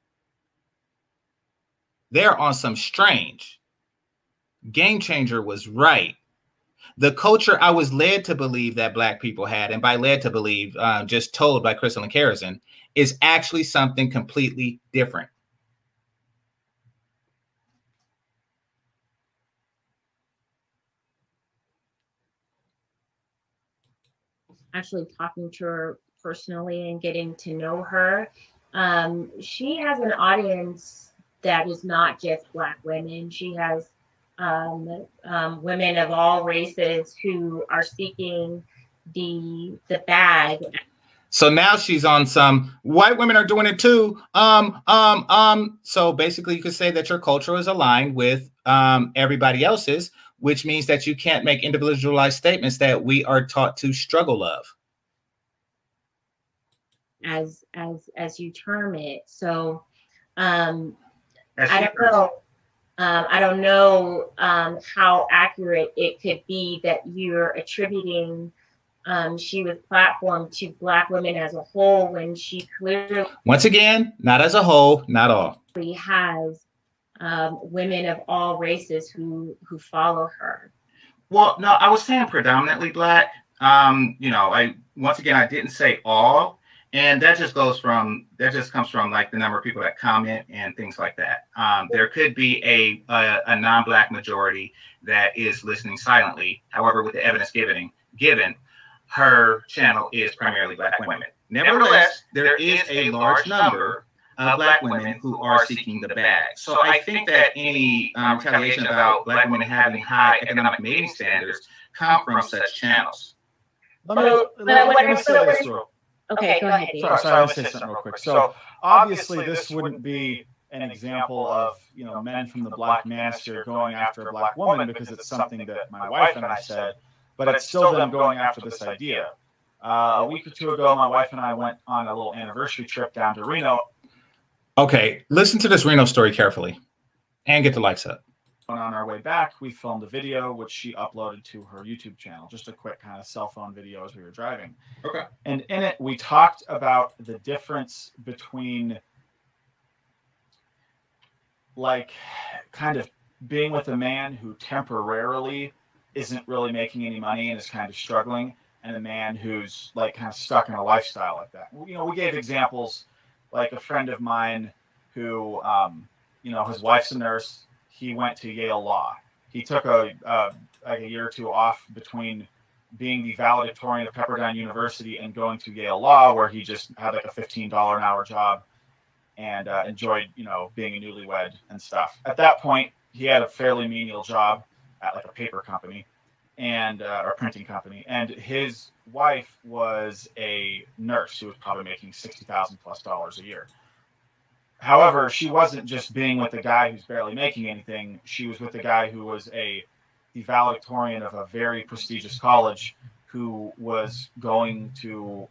They're on some strange. Game Changer was right. The culture I was led to believe that black people had, and by led to believe, just told by Kristalyn Karazin, is actually something completely different. Actually talking to her personally and getting to know her. She has an audience that is not just black women. She has women of all races who are seeking the bag. So now she's on some white women are doing it too. So basically you could say that your culture is aligned with everybody else's, which means that you can't make individualized statements that we are taught to struggle of. As you term it. So I don't know how accurate it could be that you're attributing Shera's platform to black women as a whole when she clearly, once again, not as a whole, not all. She has women of all races who follow her. Well, no, I was saying predominantly black. You know, once again I didn't say all, and that just goes from, that just comes from like the number of people that comment and things like that. There could be a non-black majority that is listening silently. However, with the evidence given, her channel is primarily black women. Nevertheless, there is a large number of black women who are seeking the bag. So I think that any retaliation about black women having high economic mating standards come from such channels. Okay, go ahead. Sorry, I'll say something real quick. So obviously this wouldn't be an example of, you know, men from the black manosphere going after a black woman, because it's something that my wife and I said, but it's still them going after this idea. A week or two ago, my wife and I went on a little anniversary trip down to Reno. Okay, listen to this Reno story carefully and get the lights up. On our way back, we filmed a video which she uploaded to her YouTube channel, just a quick kind of cell phone video as we were driving. Okay. And in it, we talked about the difference between like kind of being with a man who temporarily isn't really making any money and is kind of struggling, and a man who's like kind of stuck in a lifestyle like that. You know, we gave examples. Like a friend of mine who, you know, his wife's a nurse. He went to Yale Law. He took a year or two off between being the valedictorian of Pepperdine University and going to Yale Law, where he just had like a $15 an hour job and enjoyed, you know, being a newlywed and stuff. At that point, he had a fairly menial job at like a paper company and or printing company, and his wife was a nurse who was probably making $60,000+ a year. However, she wasn't just being with a guy who's barely making anything. She was with a guy who was the valedictorian of a very prestigious college, who was going to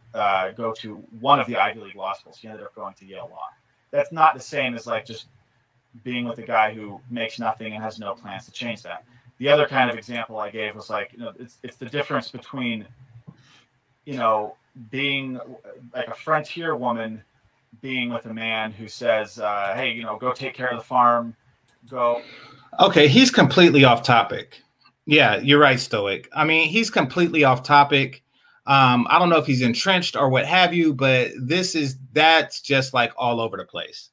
go to one of the Ivy League law schools. He ended up going to Yale Law. That's not the same as like just being with a guy who makes nothing and has no plans to change that. The other kind of example I gave was like, you know, it's the difference between, you know, being like a frontier woman, being with a man who says, hey, you know, go take care of the farm, go. Okay, he's completely off topic. Yeah, you're right, Stoic. I mean, he's completely off topic. I don't know if he's entrenched or what have you, but that's just like all over the place.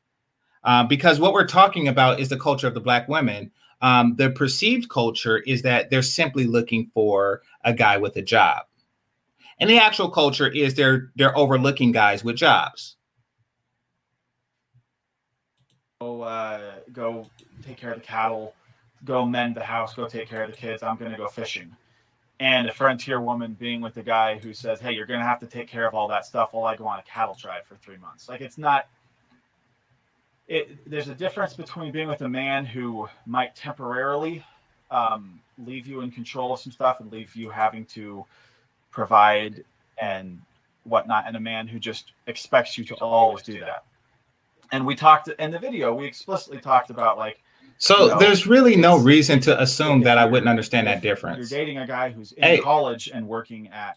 Because what we're talking about is the culture of the black women. The perceived culture is that they're simply looking for a guy with a job. And the actual culture is they're overlooking guys with jobs. go take care of the cattle, go mend the house, go take care of the kids. I'm going to go fishing. And a frontier woman being with the guy who says, hey, you're going to have to take care of all that stuff while I go on a cattle drive for 3 months. Like, it's not... There's a difference between being with a man who might temporarily leave you in control of some stuff and leave you having to provide and whatnot, and a man who just expects you to always do that. And we talked in the video, we explicitly talked about, like, so, you know, there's really no reason to assume that I wouldn't understand that difference. You're dating a guy who's in college and working at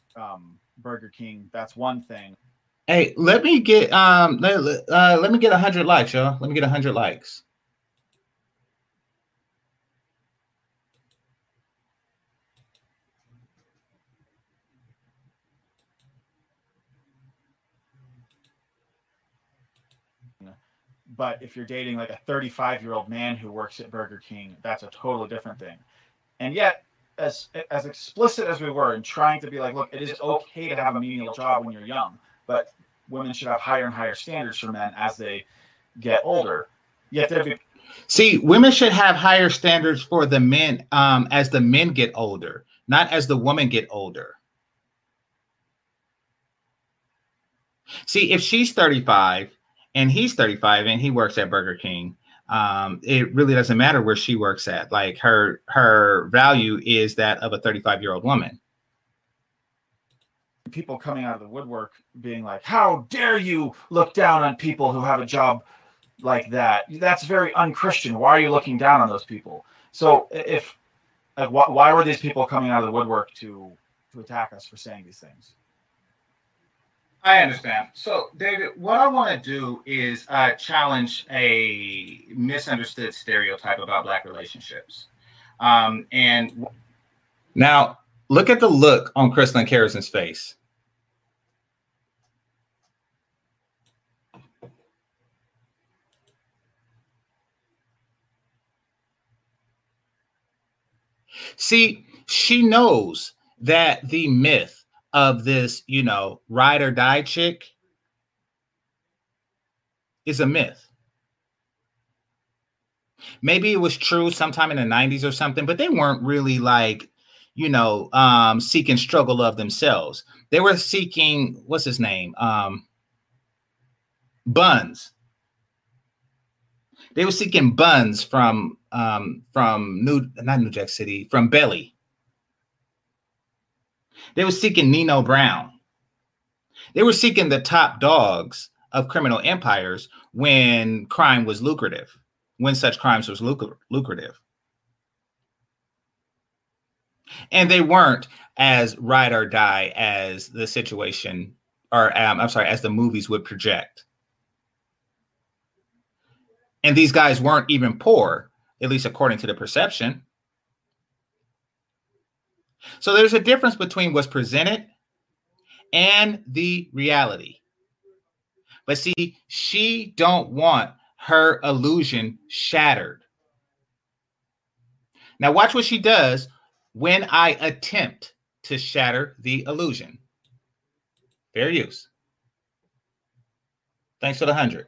Burger King. That's one thing. Hey, let me get 100 likes, y'all. Let me get 100 likes. But if you're dating like a 35-year-old man who works at Burger King, that's a totally different thing. And yet, as explicit as we were in trying to be like, look, it is okay to have a menial job when you're young, but women should have higher and higher standards for men as they get older. Yet see, women should have higher standards for the men as the men get older, not as the women get older. See, if she's 35 and he's 35 and he works at Burger King, it really doesn't matter where she works at. Like, her value is that of a 35-year-old woman. People coming out of the woodwork being like, how dare you look down on people who have a job like that? That's very unchristian. Why are you looking down on those people? So if, like, why were these people coming out of the woodwork to attack us for saying these things? I understand. So, David, what I want to do is challenge a misunderstood stereotype about Black relationships. And now look at the look on Kristalyn Karazin's face. See, she knows that the myth of this, you know, ride or die chick is a myth. Maybe it was true sometime in the 90s or something, but they weren't really, like, you know, seeking struggle of themselves. They were seeking, what's his name? Buns. They were seeking buns from not New Jack City, from Belly. They were seeking Nino Brown. They were seeking the top dogs of criminal empires when crime was lucrative, when such crimes was lucrative. And they weren't as ride or die as the situation, or I'm sorry, as the movies would project. And these guys weren't even poor, at least according to the perception. So there's a difference between what's presented and the reality. But see, she don't want her illusion shattered. Now watch what she does when I attempt to shatter the illusion. Fair use. Thanks for the 100.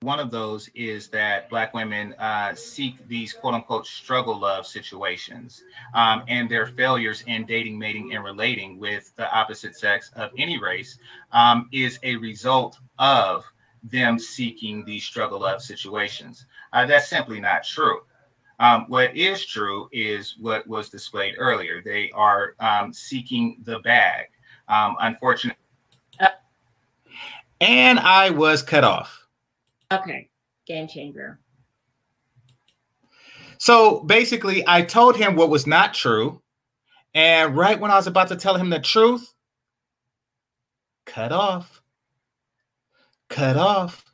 One of those is that Black women seek these quote unquote struggle love situations and their failures in dating, mating, and relating with the opposite sex of any race is a result of them seeking these struggle love situations. That's simply not true. What is true is what was displayed earlier. They are seeking the bag. Unfortunately. And I was cut off. Okay, game changer. So basically, I told him what was not true. And right when I was about to tell him the truth, cut off. Cut off.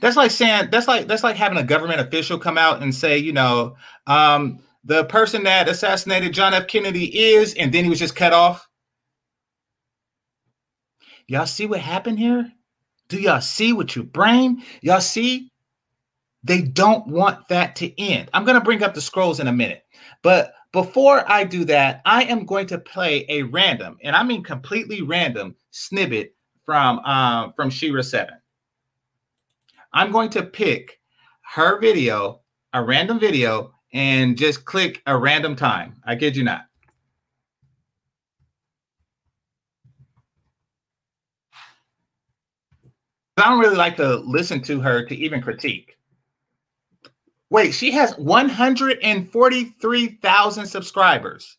That's like saying, that's like having a government official come out and say, you know, the person that assassinated John F. Kennedy is, and then he was just cut off. Y'all see what happened here? Do y'all see what your brain? Y'all see? They don't want that to end. I'm going to bring up the scrolls in a minute. But Before I do that, I am going to play a random, and I mean completely random, snippet from Shera Seven. I'm going to pick her video, a random video, and just click a random time. I kid you not. I don't really like to listen to her to even critique. Wait, she has 143,000 subscribers.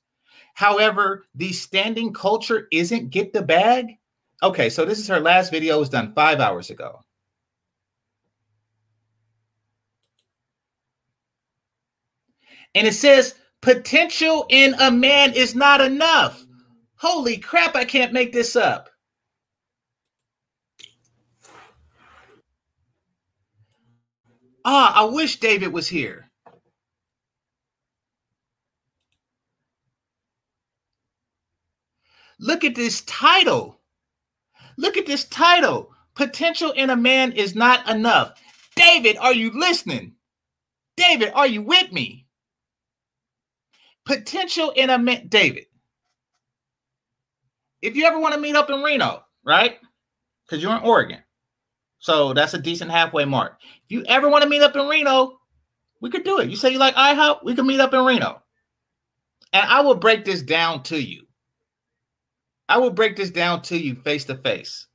However, the standing culture isn't get the bag. Okay, so this is her last video. It was done 5 hours ago. And it says, potential in a man is not enough. Holy crap, I can't make this up. Ah, I wish David was here. Look at this title. Look at this title. Potential in a man is not enough. David, are you listening? David, are you with me? Potential in a man, David. If you ever want to meet up in Reno, right? Because you're in Oregon. So that's a decent halfway mark. If you ever want to meet up in Reno, we could do it. You say you like IHOP, we can meet up in Reno. And I will break this down to you. I will break this down to you face to face.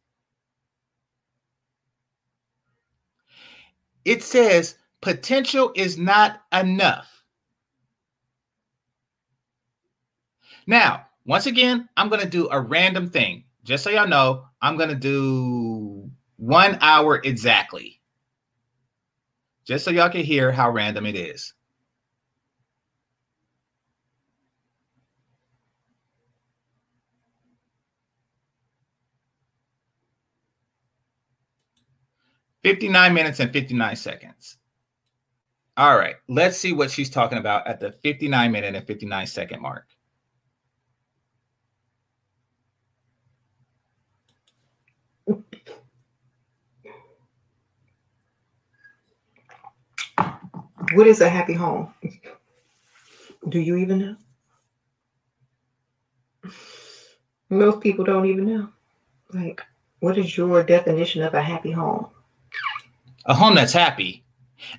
It says potential is not enough. Now, once again, I'm going to do a random thing. Just so y'all know, I'm going to do 1 hour exactly. Just so y'all can hear how random it is. (59 minutes and 59 seconds). All right, let's see what she's talking about at the 59 minute and 59 second mark. What is a happy home? Do you even know? Most people don't even know. Like, what is your definition of a happy home? A home that's happy.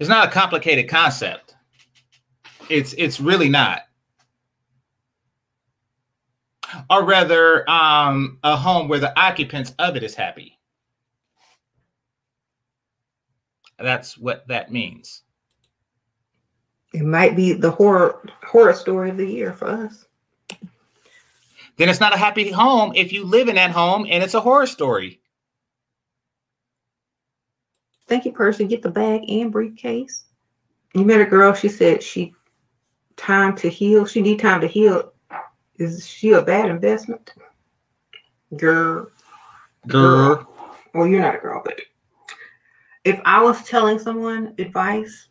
It's not a complicated concept. It's really not. Or rather, a home where the occupants of it is happy. That's what that means. It might be the horror story of the year for us. Then it's not a happy home if you live in that home and it's a horror story. Thank you, person. Get the bag and briefcase. You met a girl. She said she time to heal. She need time to heal. Is she a bad investment? Girl. Well, you're not a girl, but if I was telling someone advice,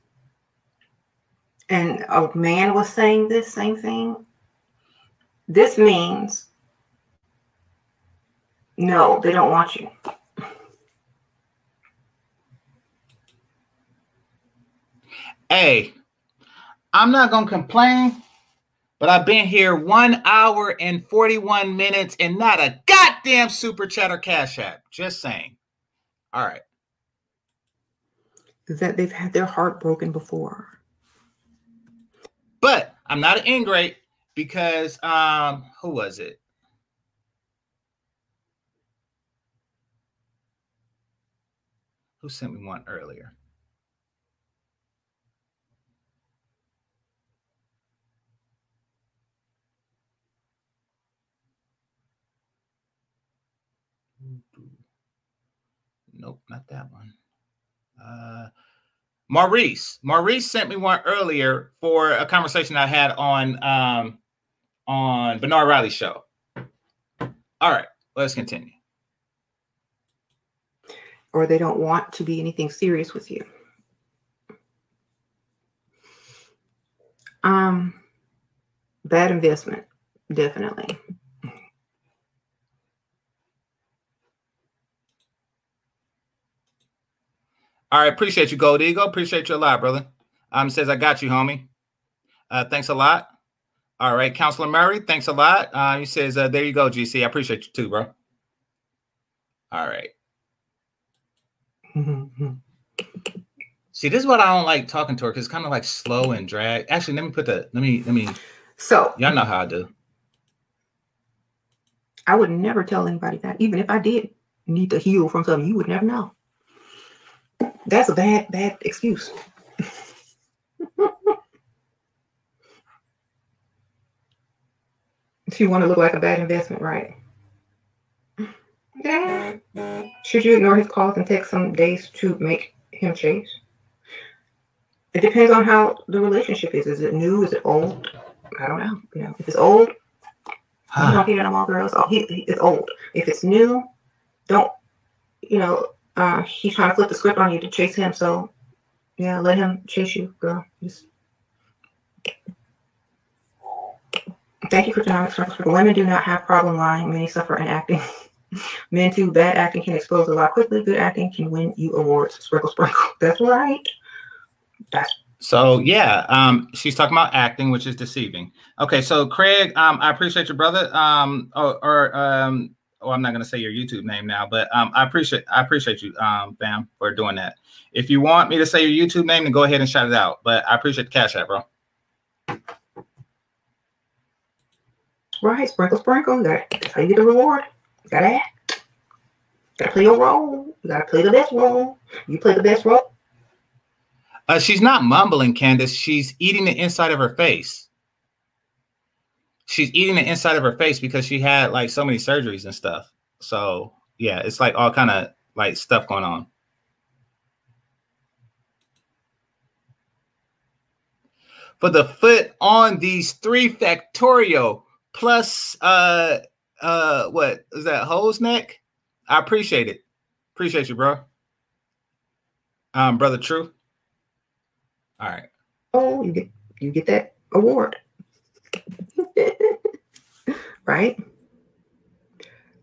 and a man was saying this same thing, this means, no, they don't want you. Hey, I'm not going to complain, but I've been here 1 hour and 41 minutes and not a goddamn super chat or cash app. Just saying. All right. That they've had their heart broken before. But I'm not an ingrate because who was it? Who sent me one earlier? Nope, not that one. Maurice sent me one earlier for a conversation I had on Bernard Riley's show. All right, let's continue. Or they don't want to be anything serious with you. Bad investment, definitely. All right, appreciate you, Gold Eagle. Appreciate you a lot, brother. Says, I got you, homie. Thanks a lot. All right, Counselor Murray, thanks a lot. He says, there you go, GC. I appreciate you too, bro. All right. See, this is what I don't like talking to her, because it's kind of like slow and drag. Actually, let me put that. Let me. So y'all know how I do. I would never tell anybody that, even if I did need to heal from something. You would never know. That's a bad excuse. If you want to look like a bad investment, right? Yeah. Should you ignore his calls and take some days to make him change? It depends on how the relationship is. Is it new? Is it old? I don't know. You know, if it's old, you don't hear them all girls. Oh, it's old. If it's new, don't. You know, he's trying to flip the script on you to chase him. So, yeah, let him chase you, girl. Just... Thank you for Kryptonomics. Women do not have problem lying. Many suffer in acting. Men too. Bad acting can expose a lot quickly. Good acting can win you awards. Sprinkle, sprinkle. That's right. That's so yeah, she's talking about acting, which is deceiving. Okay, so Craig, I appreciate your brother. I'm not gonna say your YouTube name now, but I appreciate you, fam, for doing that. If you want me to say your YouTube name, then go ahead and shout it out. But I appreciate the Cash App, bro. Right, sprinkle, sprinkle. That's how you get the reward. You gotta act. You gotta play your role. You gotta play the best role. You play the best role. She's not mumbling, Candace. She's eating the inside of her face. She's eating the inside of her face because she had like so many surgeries and stuff. So yeah, it's like all kind of like stuff going on. For the foot on these 3 factorial plus what is that, hose neck? I appreciate it. Appreciate you, bro. Brother True. All right. Oh, you get that award. Right?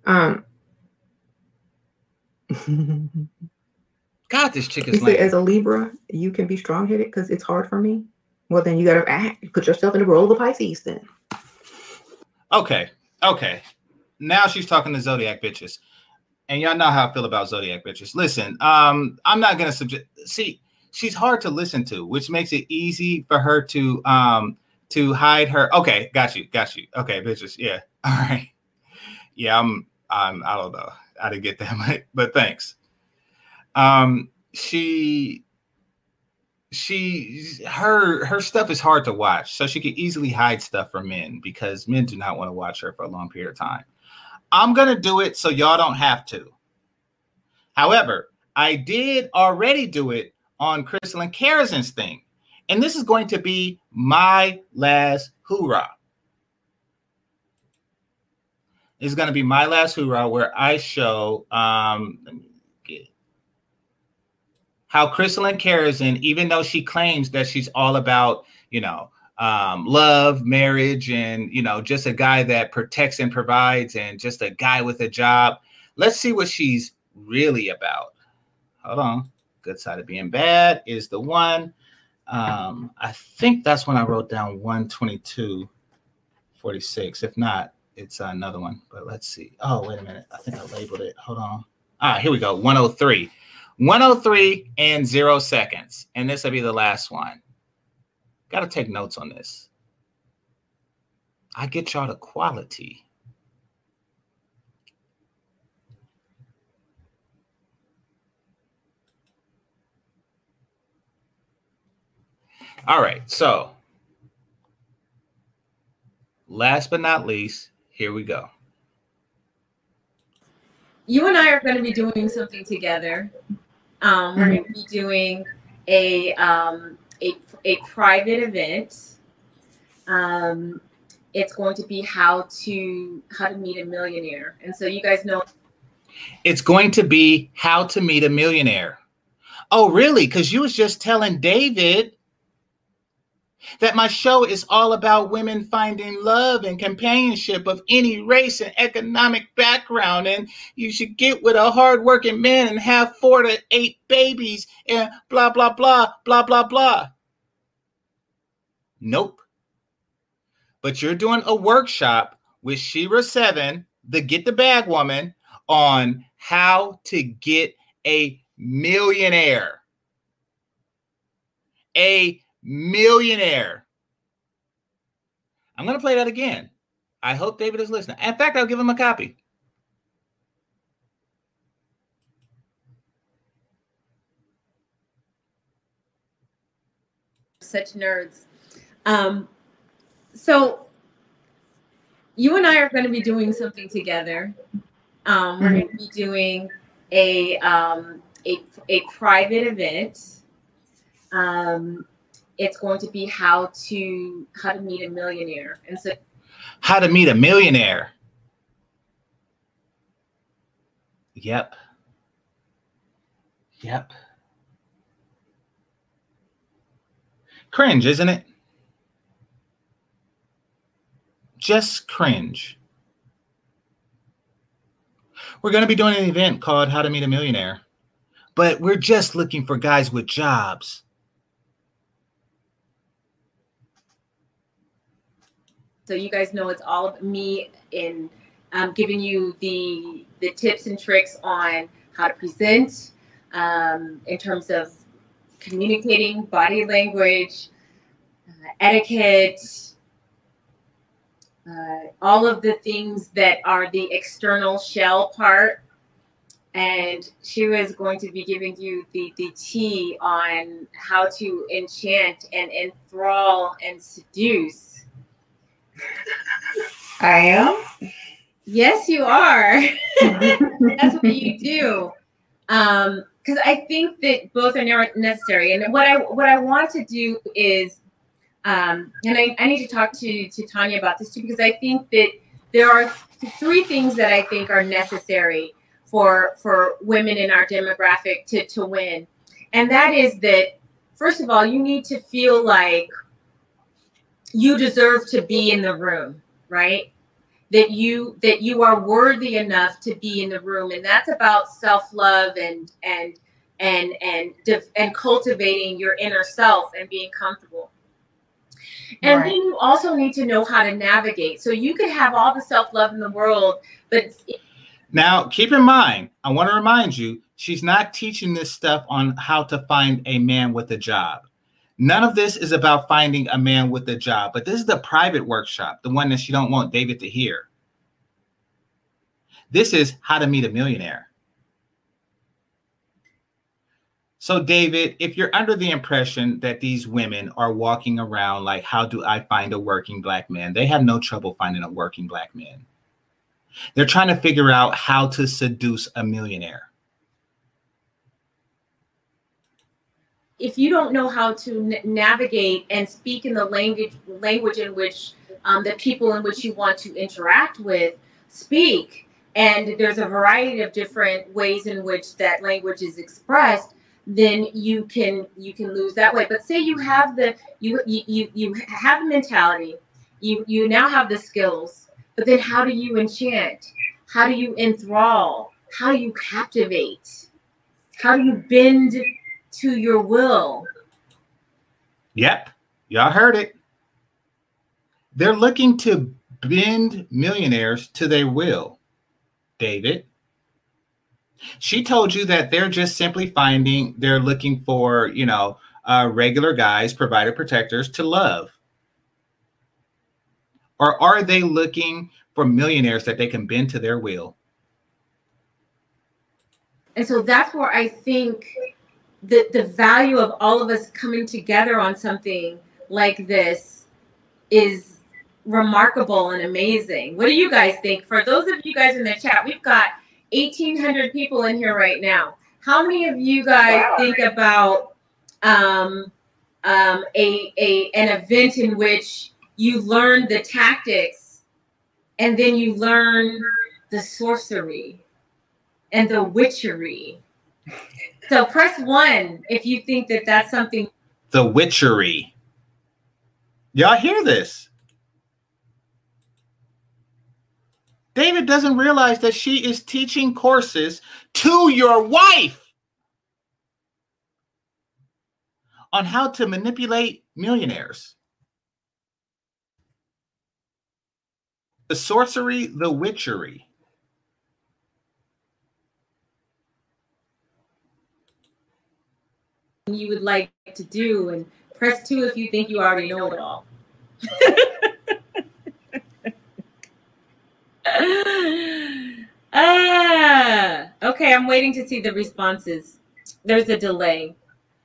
God, this chick is lame. As a Libra, you can be strong-headed because it's hard for me. Well, then you got to act. You put yourself in the role of the Pisces then. Okay. Okay. Now she's talking to Zodiac bitches. And y'all know how I feel about Zodiac bitches. Listen, I'm not going to see... She's hard to listen to, which makes it easy for her to hide her. Okay, got you. Okay, bitches. Yeah, all right. Yeah, I don't know. I didn't get that much, but thanks. Her stuff is hard to watch, so she can easily hide stuff from men because men do not want to watch her for a long period of time. I'm gonna do it so y'all don't have to. However, I did already do it on Kristalyn Karazin's thing. And this is going to be my last hoorah. It's going to be my last hoorah where I show how Kristalyn Karazin, even though she claims that she's all about, you know, love, marriage, and, you know, just a guy that protects and provides and just a guy with a job. Let's see what she's really about. Hold on. Good side of being bad is the one. I think that's when I wrote down 122.46. If not, it's another one. But let's see. Oh, wait a minute. I think I labeled it. Hold on. All right, here we go. 103. 103 and 0 seconds. And this will be the last one. Got to take notes on this. I get y'all the quality. All right, so last but not least, here we go. You and I are going to be doing something together. We're going to be doing a private event. It's going to be how to meet a millionaire, and so you guys know. It's going to be how to meet a millionaire. Oh, really? Because you was just telling David that my show is all about women finding love and companionship of any race and economic background. And you should get with a hardworking man and have 4 to 8 babies and blah, blah, blah, blah, blah, blah. Nope. but you're doing a workshop with Shera Seven, the Get the Bag Woman, on how to get a millionaire. A millionaire. I'm going to play that again. I hope David is listening. In fact, I'll give him a copy. Such nerds. So you and I are going to be doing something together. We're going to be doing a private event. It's going to be how to meet a millionaire. And so how to meet a millionaire. Yep. Yep. Cringe, isn't it? Just cringe. We're going to be doing an event called How to Meet a Millionaire, but we're just looking for guys with jobs. So you guys know it's all me in giving you the tips and tricks on how to present in terms of communicating, body language, etiquette, all of the things that are the external shell part. And Shera is going to be giving you the tea on how to enchant and enthrall and seduce. I am? Yes, you are. That's what you do. Because I think that both are necessary. And what I want to do is, and I need to talk to Tanya about this too, because I think that there are three things that I think are necessary for women in our demographic to win. And that is that, first of all, you need to feel like you deserve to be in the room, right? That you are worthy enough to be in the room, and that's about self-love and cultivating your inner self and being comfortable. And right. Then you also need to know how to navigate. So you could have all the self-love in the world, but now keep in mind, I want to remind you, she's not teaching this stuff on how to find a man with a job. None of this is about finding a man with a job, but this is the private workshop, the one that she don't want David to hear. This is how to meet a millionaire. So David, if you're under the impression that these women are walking around like, how do I find a working black man? They have no trouble finding a working black man. They're trying to figure out how to seduce a millionaire. If you don't know how to navigate and speak in the language in which the people in which you want to interact with speak, and there's a variety of different ways in which that language is expressed, then you can lose that way. But say you have you have the mentality, you now have the skills, but then how do you enchant? How do you enthrall? How do you captivate? How do you bend to your will? Yep, y'all heard it. They're looking to bend millionaires to their will, David. She told you that they're just simply they're looking for, regular guys, provider protectors to love. Or are they looking for millionaires that they can bend to their will? And so that's where I think the value of all of us coming together on something like this is remarkable and amazing. What do you guys think? For those of you guys in the chat, we've got 1,800 people in here right now. How many of you guys think about an event in which you learn the tactics and then you learn the sorcery and the witchery? So press 1 if you think that that's something. The witchery. Y'all hear this? David doesn't realize that she is teaching courses to your wife on how to manipulate millionaires. The sorcery, the witchery. You would like to do, and press 2 if you think you already know it all. Okay, I'm waiting to see the responses. There's a delay,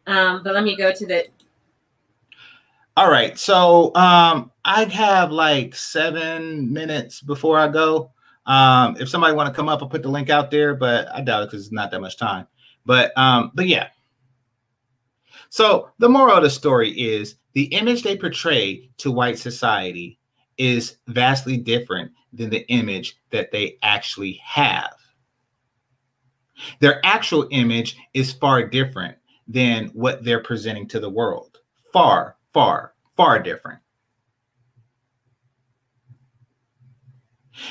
but let me go to the. All right, so I'd have like 7 minutes before I go. If somebody want to come up, I'll put the link out there, but I doubt it because it's not that much time. But yeah. So the moral of the story is the image they portray to white society is vastly different than the image that they actually have. Their actual image is far different than what they're presenting to the world. Far, far, far different.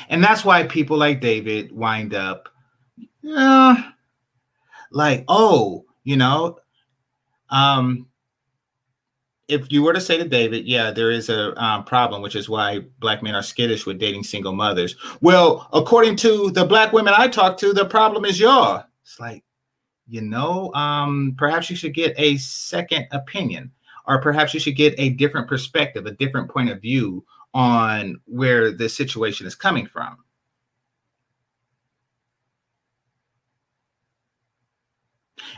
And that's why people like David wind up like, oh, you know, if you were to say to David, yeah, there is a problem, which is why black men are skittish with dating single mothers. Well, according to the black women I talk to, the problem is y'all. It's like, you know, perhaps you should get a second opinion, or perhaps you should get a different perspective, a different point of view on where the situation is coming from.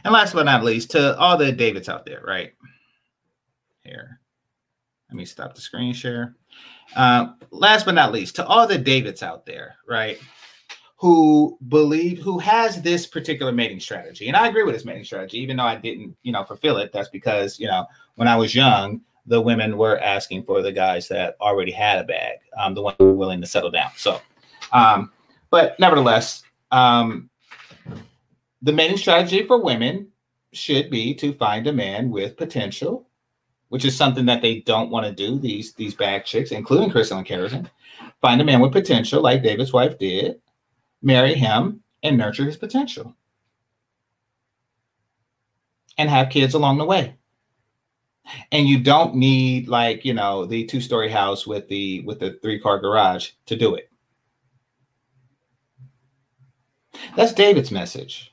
And last but not least, to all the Davids out there, right? Here, let me stop the screen share. Last but not least, to all the Davids out there, right, who believe, who has this particular mating strategy, and I agree with this mating strategy, even though I didn't, you know, fulfill it. That's because, you know, when I was young, the women were asking for the guys that already had a bag, the ones who were willing to settle down. So, but nevertheless, the main strategy for women should be to find a man with potential, which is something that they don't want to do, these bag chicks, including Kristalyn Karazin. Find a man with potential, like David's wife did, marry him, and nurture his potential. And have kids along the way. And you don't need, like, you know, the 2-story house with the 3-car garage to do it. That's David's message.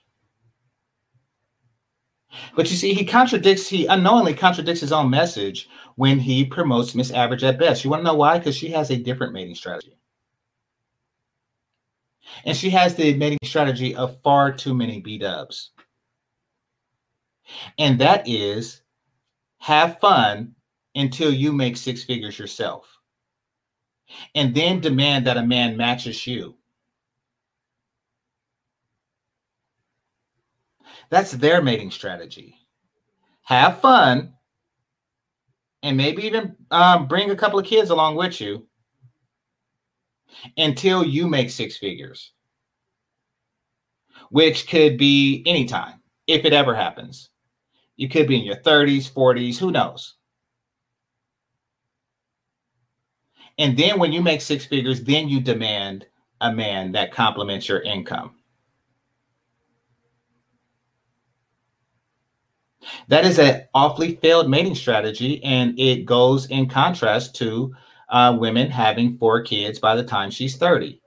But you see, he unknowingly contradicts his own message when he promotes Miss Average at Best. You want to know why? Because she has a different mating strategy. And she has the mating strategy of far too many B-dubs. And that is, have fun until you make 6 figures yourself. And then demand that a man matches you. That's their mating strategy. Have fun, and maybe even bring a couple of kids along with you until you make 6 figures, which could be anytime, if it ever happens. You could be in your 30s, 40s, who knows? And then when you make 6 figures, then you demand a man that complements your income. That is an awfully failed mating strategy, and it goes in contrast to women having 4 kids by the time she's 30.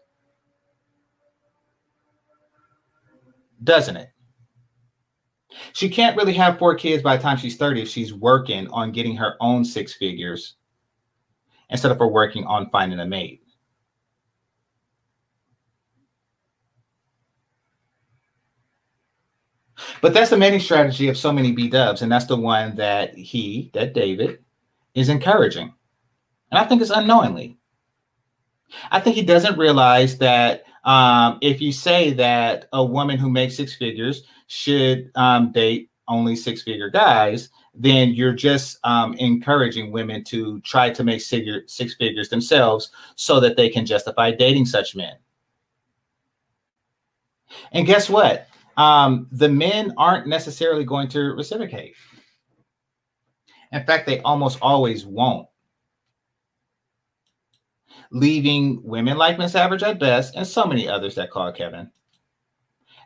Doesn't it? She can't really have 4 kids by the time she's 30 if she's working on getting her own 6 figures instead of her working on finding a mate. But that's the mating strategy of so many B-dubs, and that's the one that David is encouraging. And I think it's unknowingly. I think he doesn't realize that if you say that a woman who makes 6 figures should date only 6-figure guys, then you're just encouraging women to try to make 6 figures themselves so that they can justify dating such men. And guess what? The men aren't necessarily going to reciprocate. In fact, they almost always won't, leaving women like Miss Average at Best and so many others that call Kevin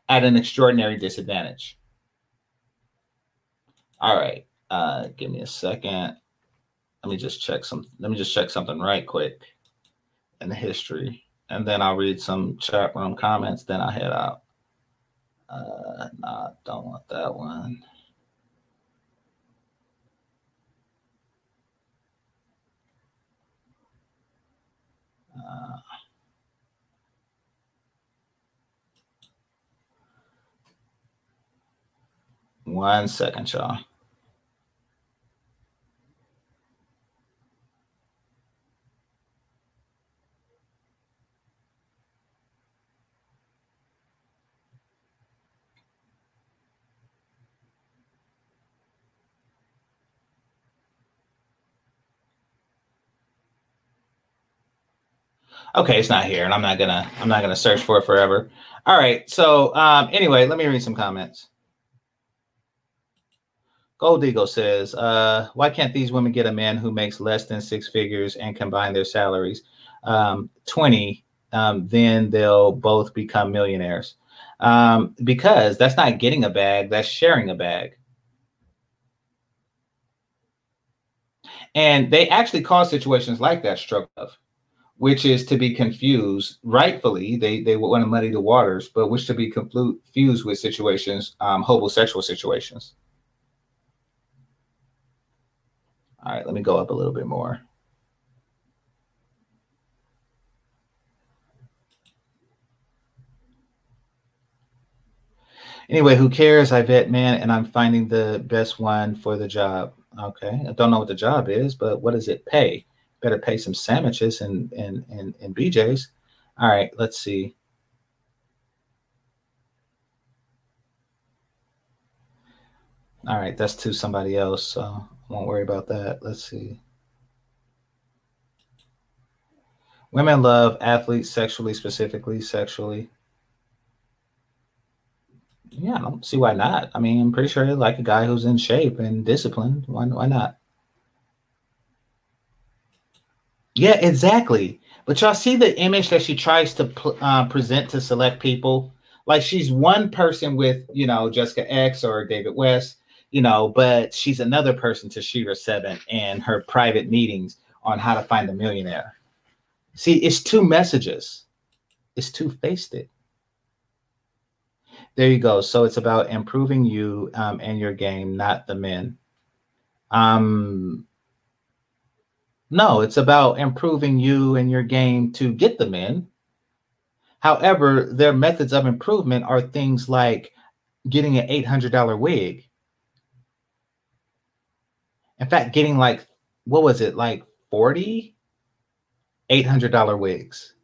at an extraordinary disadvantage. All right, give me a second. Let me just check something right quick. and history. And then I'll read some chat room comments, then I head out. No, I don't want that one. One second, y'all. Okay, it's not here, and I'm not gonna search for it forever. All right, so anyway, let me read some comments. Gold Eagle says, why can't these women get a man who makes less than 6 figures and combine their salaries? 20, then they'll both become millionaires. Because that's not getting a bag, that's sharing a bag. And they actually cause situations like that struggle of, which is to be confused, rightfully, they want to muddy the waters, but which to be confused with situations, homosexual situations. All right, let me go up a little bit more. Anyway, who cares? I vet man, and I'm finding the best one for the job. Okay, I don't know what the job is, but what does it pay? Better pay some sandwiches and BJs. All right, let's see. All right, that's to somebody else, so I won't worry about that. Let's see. Women love athletes sexually, specifically sexually. Yeah, I don't see why not. I mean, I'm pretty sure they like a guy who's in shape and disciplined. Why not? Yeah, exactly. But y'all see the image that she tries to present to select people? Like she's one person with, you know, Jessica X or David West, you know, but she's another person to Shera Seven and her private meetings on how to find a millionaire. See, it's two messages. It's two-faced it. There you go. So it's about improving you and your game, not the men. No, it's about improving you and your game to get the men. However, their methods of improvement are things like getting an $800 wig. In fact, getting like, what was it, like 40 $800 wigs.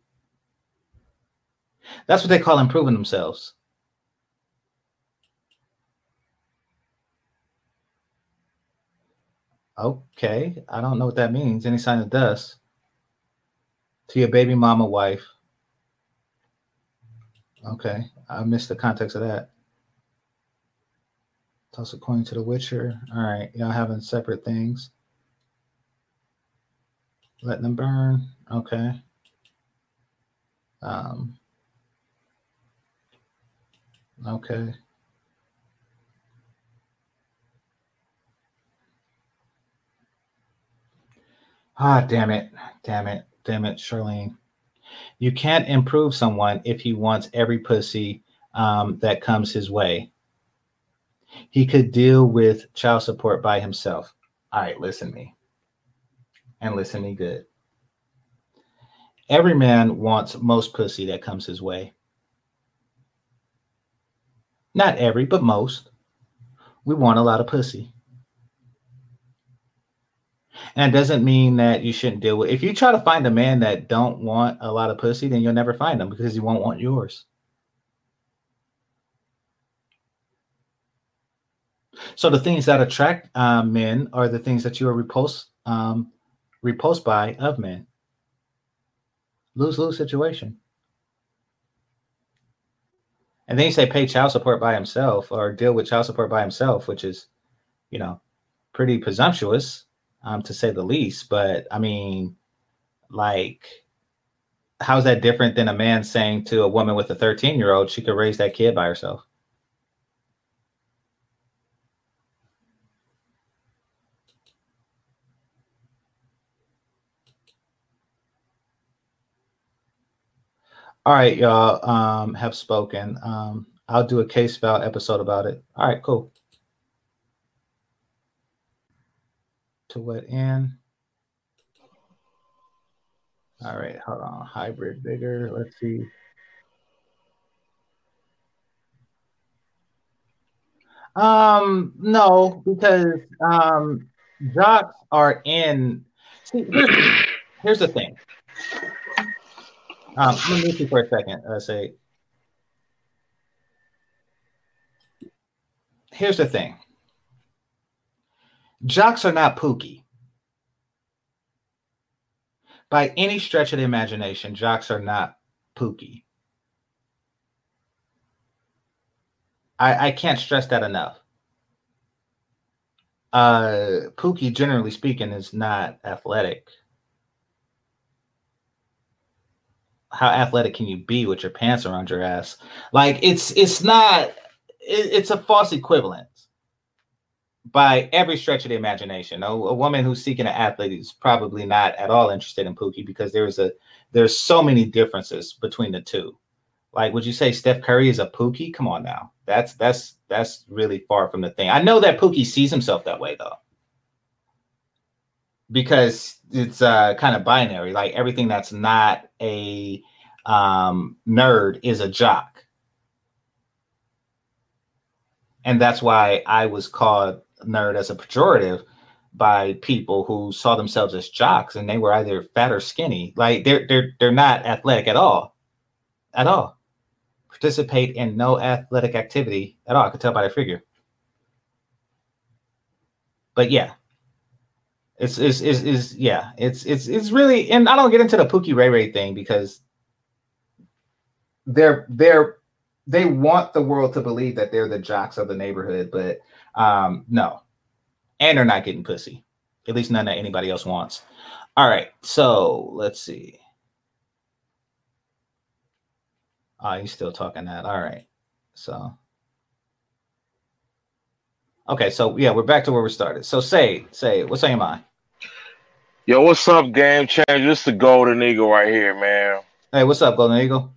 That's what they call improving themselves. Okay, I don't know what that means. Any sign of dust to your baby mama wife. Okay, I missed the context of that. Toss a coin to the Witcher. All right, y'all having separate things. Letting them burn. Okay. Okay. Ah, damn it. Damn it. Damn it, Charlene. You can't improve someone if he wants every pussy that comes his way. He could deal with child support by himself. All right, listen to me. And listen to me good. Every man wants most pussy that comes his way. Not every, but most. We want a lot of pussy. And it doesn't mean that you shouldn't deal with. If you try to find a man that don't want a lot of pussy, then you'll never find him because he won't want yours. So the things that attract men are the things that you are repulsed by of men. Lose-lose situation. And then you say pay child support by himself or deal with child support by himself, which is, you know, pretty presumptuous. To say the least, but I mean, like, how's that different than a man saying to a woman with a 13-year-old, she could raise that kid by herself? All right, y'all have spoken. I'll do a case file episode about it. All right, cool. To what end? All right, hold on. Hybrid vigor. Let's see. No, because jocks are in. See, here's the thing. Let me see for a second. Here's the thing. Jocks are not pooky. By any stretch of the imagination, jocks are not pooky. I can't stress that enough. Pookie, generally speaking, is not athletic. How athletic can you be with your pants around your ass? Like, it's not, it's a false equivalence by every stretch of the imagination. A woman who's seeking an athlete is probably not at all interested in pookie, because there's so many differences between the two. Like, would you say Steph Curry is a pookie? Come on now. That's really far from the thing. I know that Pookie sees himself that way, though, because it's kind of binary. Like, everything that's not a nerd is a jock. And that's why I was called nerd as a pejorative by people who saw themselves as jocks, and they were either fat or skinny. Like, they're not athletic at all. At all. Participate in no athletic activity at all. I could tell by the figure. But yeah, it's really, and I don't get into the Pookie Ray Ray thing, because they want the world to believe that they're the jocks of the neighborhood, but no, and they're not getting pussy, at least none that anybody else wants. All right, so let's see. Oh, you're still talking that. All right. So, okay. So, yeah, we're back to where we started. So, say, what's on your mind? Yo, what's up, Game Changer? This is the Golden Eagle right here, man. Hey, what's up, Golden Eagle?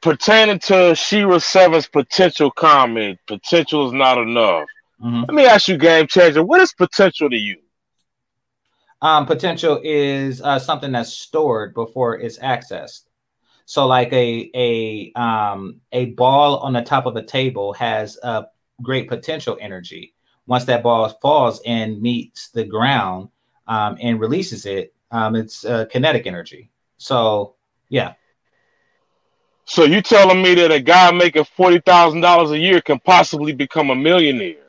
Pertaining to Shera Seven's potential comment, potential is not enough. Mm-hmm. Let me ask you, Game Changer, what is potential to you? Potential is something that's stored before it's accessed. So, like a ball on the top of a table has a great potential energy. Once that ball falls and meets the ground and releases it, it's kinetic energy. So, yeah. So you telling me that a guy making $40,000 a year can possibly become a millionaire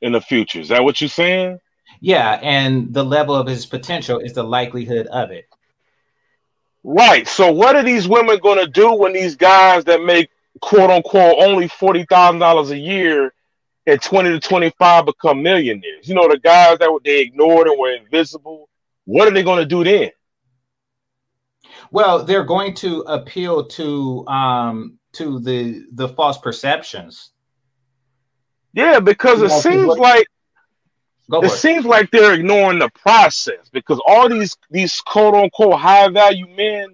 in the future? Is that what you're saying? Yeah, and the level of his potential is the likelihood of it. Right. So what are these women going to do when these guys that make, quote unquote, only $40,000 a year at 20 to 25 become millionaires? You know, the guys that they ignored and were invisible. What are they going to do then? Well, they're going to appeal to the false perceptions. Yeah, because it seems like they're ignoring the process, because all these quote unquote high value men,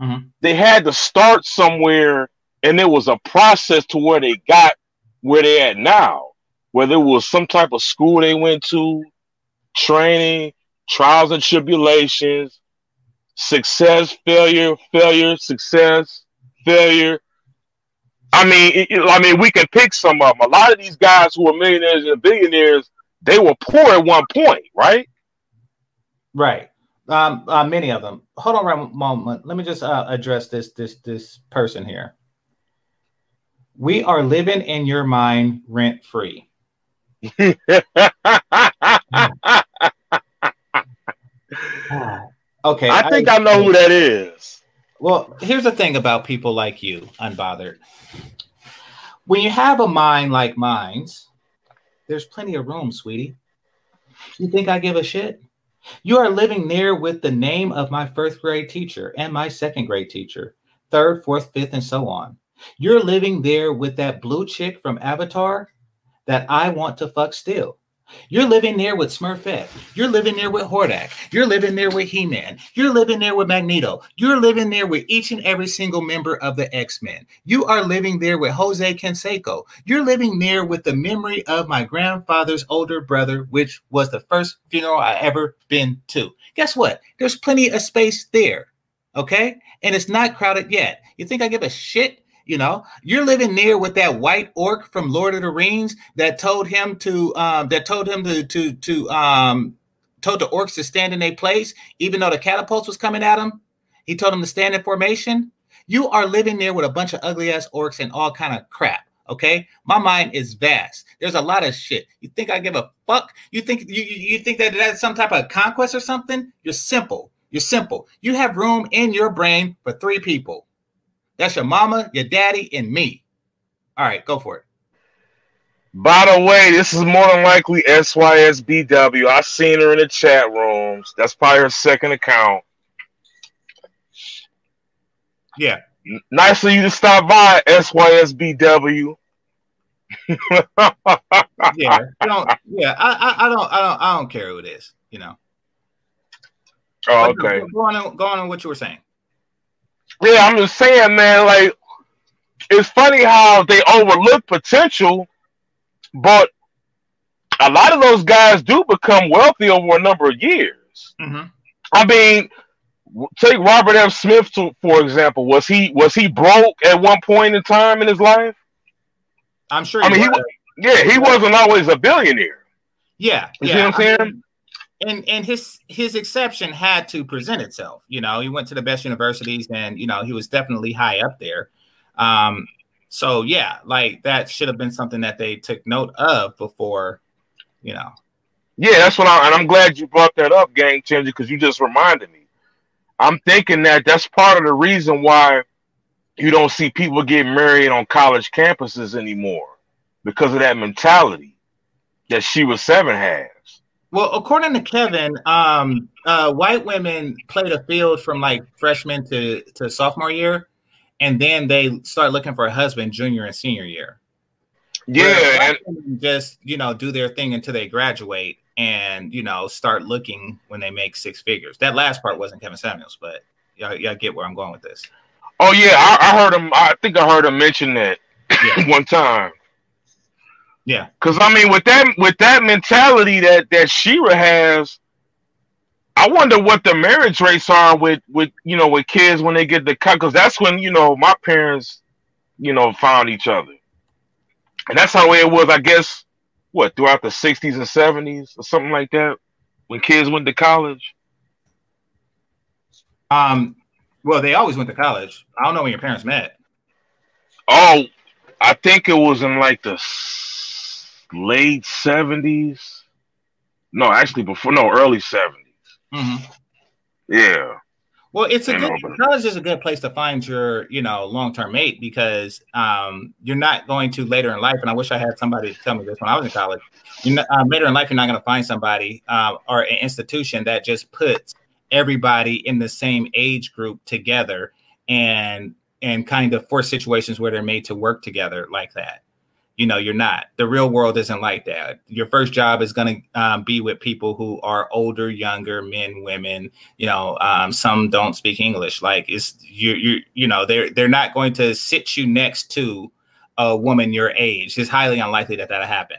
mm-hmm. they had to start somewhere, and it was a process to where they got where they at now. Whether it was some type of school they went to, training, trials and tribulations, success, failure, failure, success, failure. I mean, we can pick some of them. A lot of these guys who are millionaires and billionaires, they were poor at one point, right? Right. Many of them. Hold on a moment. Let me just address this person here. We are living in your mind rent free. Okay. I think I know who that is. Well, here's the thing about people like you, Unbothered. When you have a mind like mine's, there's plenty of room, sweetie. You think I give a shit? You are living there with the name of my first grade teacher and my second grade teacher, third, fourth, fifth, and so on. You're living there with that blue chick from Avatar that I want to fuck still. You're living there with Smurfette. You're living there with Hordak. You're living there with He-Man. You're living there with Magneto. You're living there with each and every single member of the X-Men. You are living there with Jose Canseco. You're living there with the memory of my grandfather's older brother, which was the first funeral I ever been to. Guess what? There's plenty of space there, okay? And it's not crowded yet. You think I give a shit? You know, you're living there with that white orc from Lord of the Rings that told him to told the orcs to stand in their place, even though the catapults was coming at him. He told them to stand in formation. You are living there with a bunch of ugly ass orcs and all kind of crap. OK, my mind is vast. There's a lot of shit. You think I give a fuck? You think you think that that's some type of conquest or something? You're simple. You're simple. You have room in your brain for three people. That's your mama, your daddy, and me. All right, go for it. By the way, this is more than likely SYSBW. I seen her in the chat rooms. That's probably her second account. Yeah. Nice of you to stop by, SYSBW. Yeah. I don't care who it is, you know. Oh, okay. Go on with what you were saying. Yeah, I'm just saying, man, like, it's funny how they overlook potential, but a lot of those guys do become wealthy over a number of years. Mm-hmm. I mean, take Robert F. Smith, for example. Was he broke at one point in time in his life? I'm sure. I mean, he wasn't always a billionaire. Yeah. You see what I'm saying? And his exception had to present itself. You know, he went to the best universities and, you know, he was definitely high up there. So, yeah, like that should have been something that they took note of before, you know. Yeah, that's what and I'm glad you brought that up, Game Changer, because you just reminded me. I'm thinking that's part of the reason why you don't see people get married on college campuses anymore, because of that mentality that Shera Seven has. Well, according to Kevin, white women played a field from like freshman to sophomore year, and then they start looking for a husband junior and senior year. Yeah, and just, you know, do their thing until they graduate and, you know, start looking when they make six figures. That last part wasn't Kevin Samuels, but y'all get where I'm going with this. Oh yeah, I heard him. I think I heard him mention that one time. Yeah, because I mean, with that mentality that Shera has, I wonder what the marriage rates are with kids when they get because that's when, you know, my parents, you know, found each other, and that's how it was, I guess, what, throughout the 60s and 70s or something like that, when kids went to college. Well, they always went to college. I don't know when your parents met. Oh, I think it was in like the late 70s. No, actually early 70s. Mm-hmm. Yeah. Well, college is a good place to find your, you know, long-term mate, because you're not going to later in life, and I wish I had somebody tell me this when I was in college. You know, later in life, you're not going to find somebody or an institution that just puts everybody in the same age group together and kind of force situations where they're made to work together like that. You know, you're not. The real world isn't like that. Your first job is going to be with people who are older, younger, men, women. You know, some don't speak English. Like, it's you know, they're not going to sit you next to a woman your age. It's highly unlikely that that'll happen,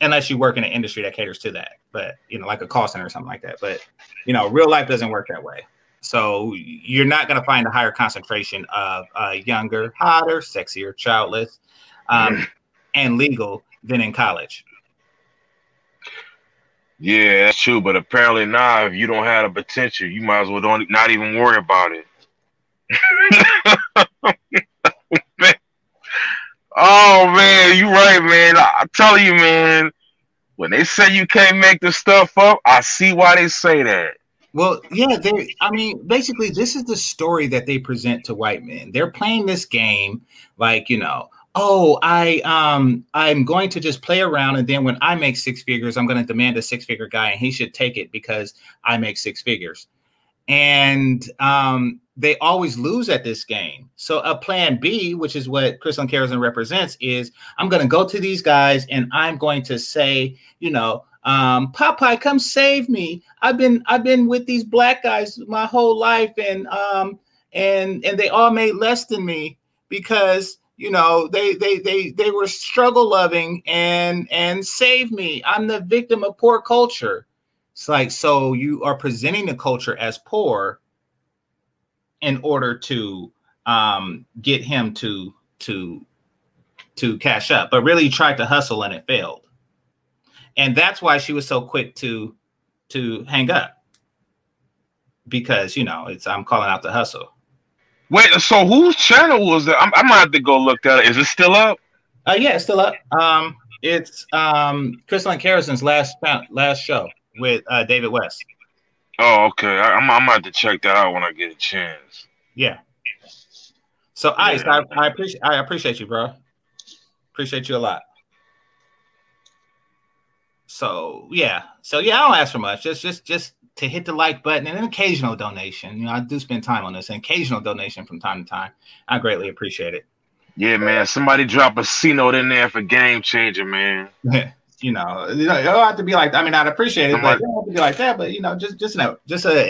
unless you work in an industry that caters to that. But, you know, like a call center or something like that. But, you know, real life doesn't work that way. So you're not going to find a higher concentration of younger, hotter, sexier, childless. And legal than in college. Yeah, that's true. But apparently now, if you don't have the potential, you might as well not even worry about it. Oh man, you right, man. I tell you, man. When they say you can't make this stuff up, I see why they say that. Well, yeah. I mean, basically, this is the story that they present to white men. They're playing this game, like, you know. Oh, I'm going to just play around, and then when I make six figures, I'm going to demand a six-figure guy, and he should take it because I make six figures. And they always lose at this game. So a plan B, which is what Kristalyn Karazin represents, is I'm going to go to these guys and I'm going to say, you know, Popeye, come save me. I've been with these black guys my whole life, and they all made less than me because, you know, they were struggle loving, and save me. I'm the victim of poor culture. It's like, so you are presenting the culture as poor in order to get him to cash up, but really tried to hustle and it failed. And that's why she was so quick to hang up, because, you know, it's, I'm calling out the hustle. Wait, so whose channel was that? I might have to go look that up. Is it still up? Yeah, it's still up. It's Kristalyn Karazin's last show with David West. Oh, okay. I might have to check that out when I get a chance. Yeah. So, yeah. Ice, I appreciate you, bro. Appreciate you a lot. So yeah, I don't ask for much. Just to hit the like button and an occasional donation. You know, I do spend time on this. An occasional donation from time to time, I greatly appreciate it. Yeah, man. Somebody drop a C note in there for Game Changer, man. You know, you don't have to be like. I mean, I'd appreciate it, but you don't have to be like that. But you know, just an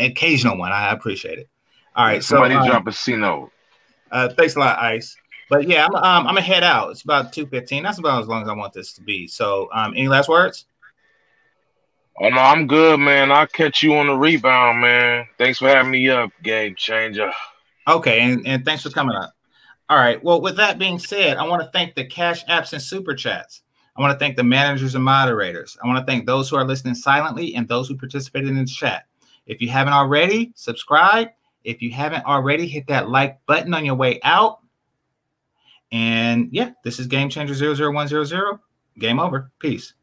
occasional one. I appreciate it. All right, somebody drop a C note. Thanks a lot, Ice. But yeah, I'm gonna head out. It's about 2:15. That's about as long as I want this to be. So, any last words? Oh, no, I'm good, man. I'll catch you on the rebound, man. Thanks for having me up, Game Changer. Okay, and thanks for coming up. All right. Well, with that being said, I want to thank the Cash Apps and Super Chats. I want to thank the managers and moderators. I want to thank those who are listening silently and those who participated in the chat. If you haven't already, subscribe. If you haven't already, hit that like button on your way out. And, yeah, this is Game Changer 00100. Game over. Peace.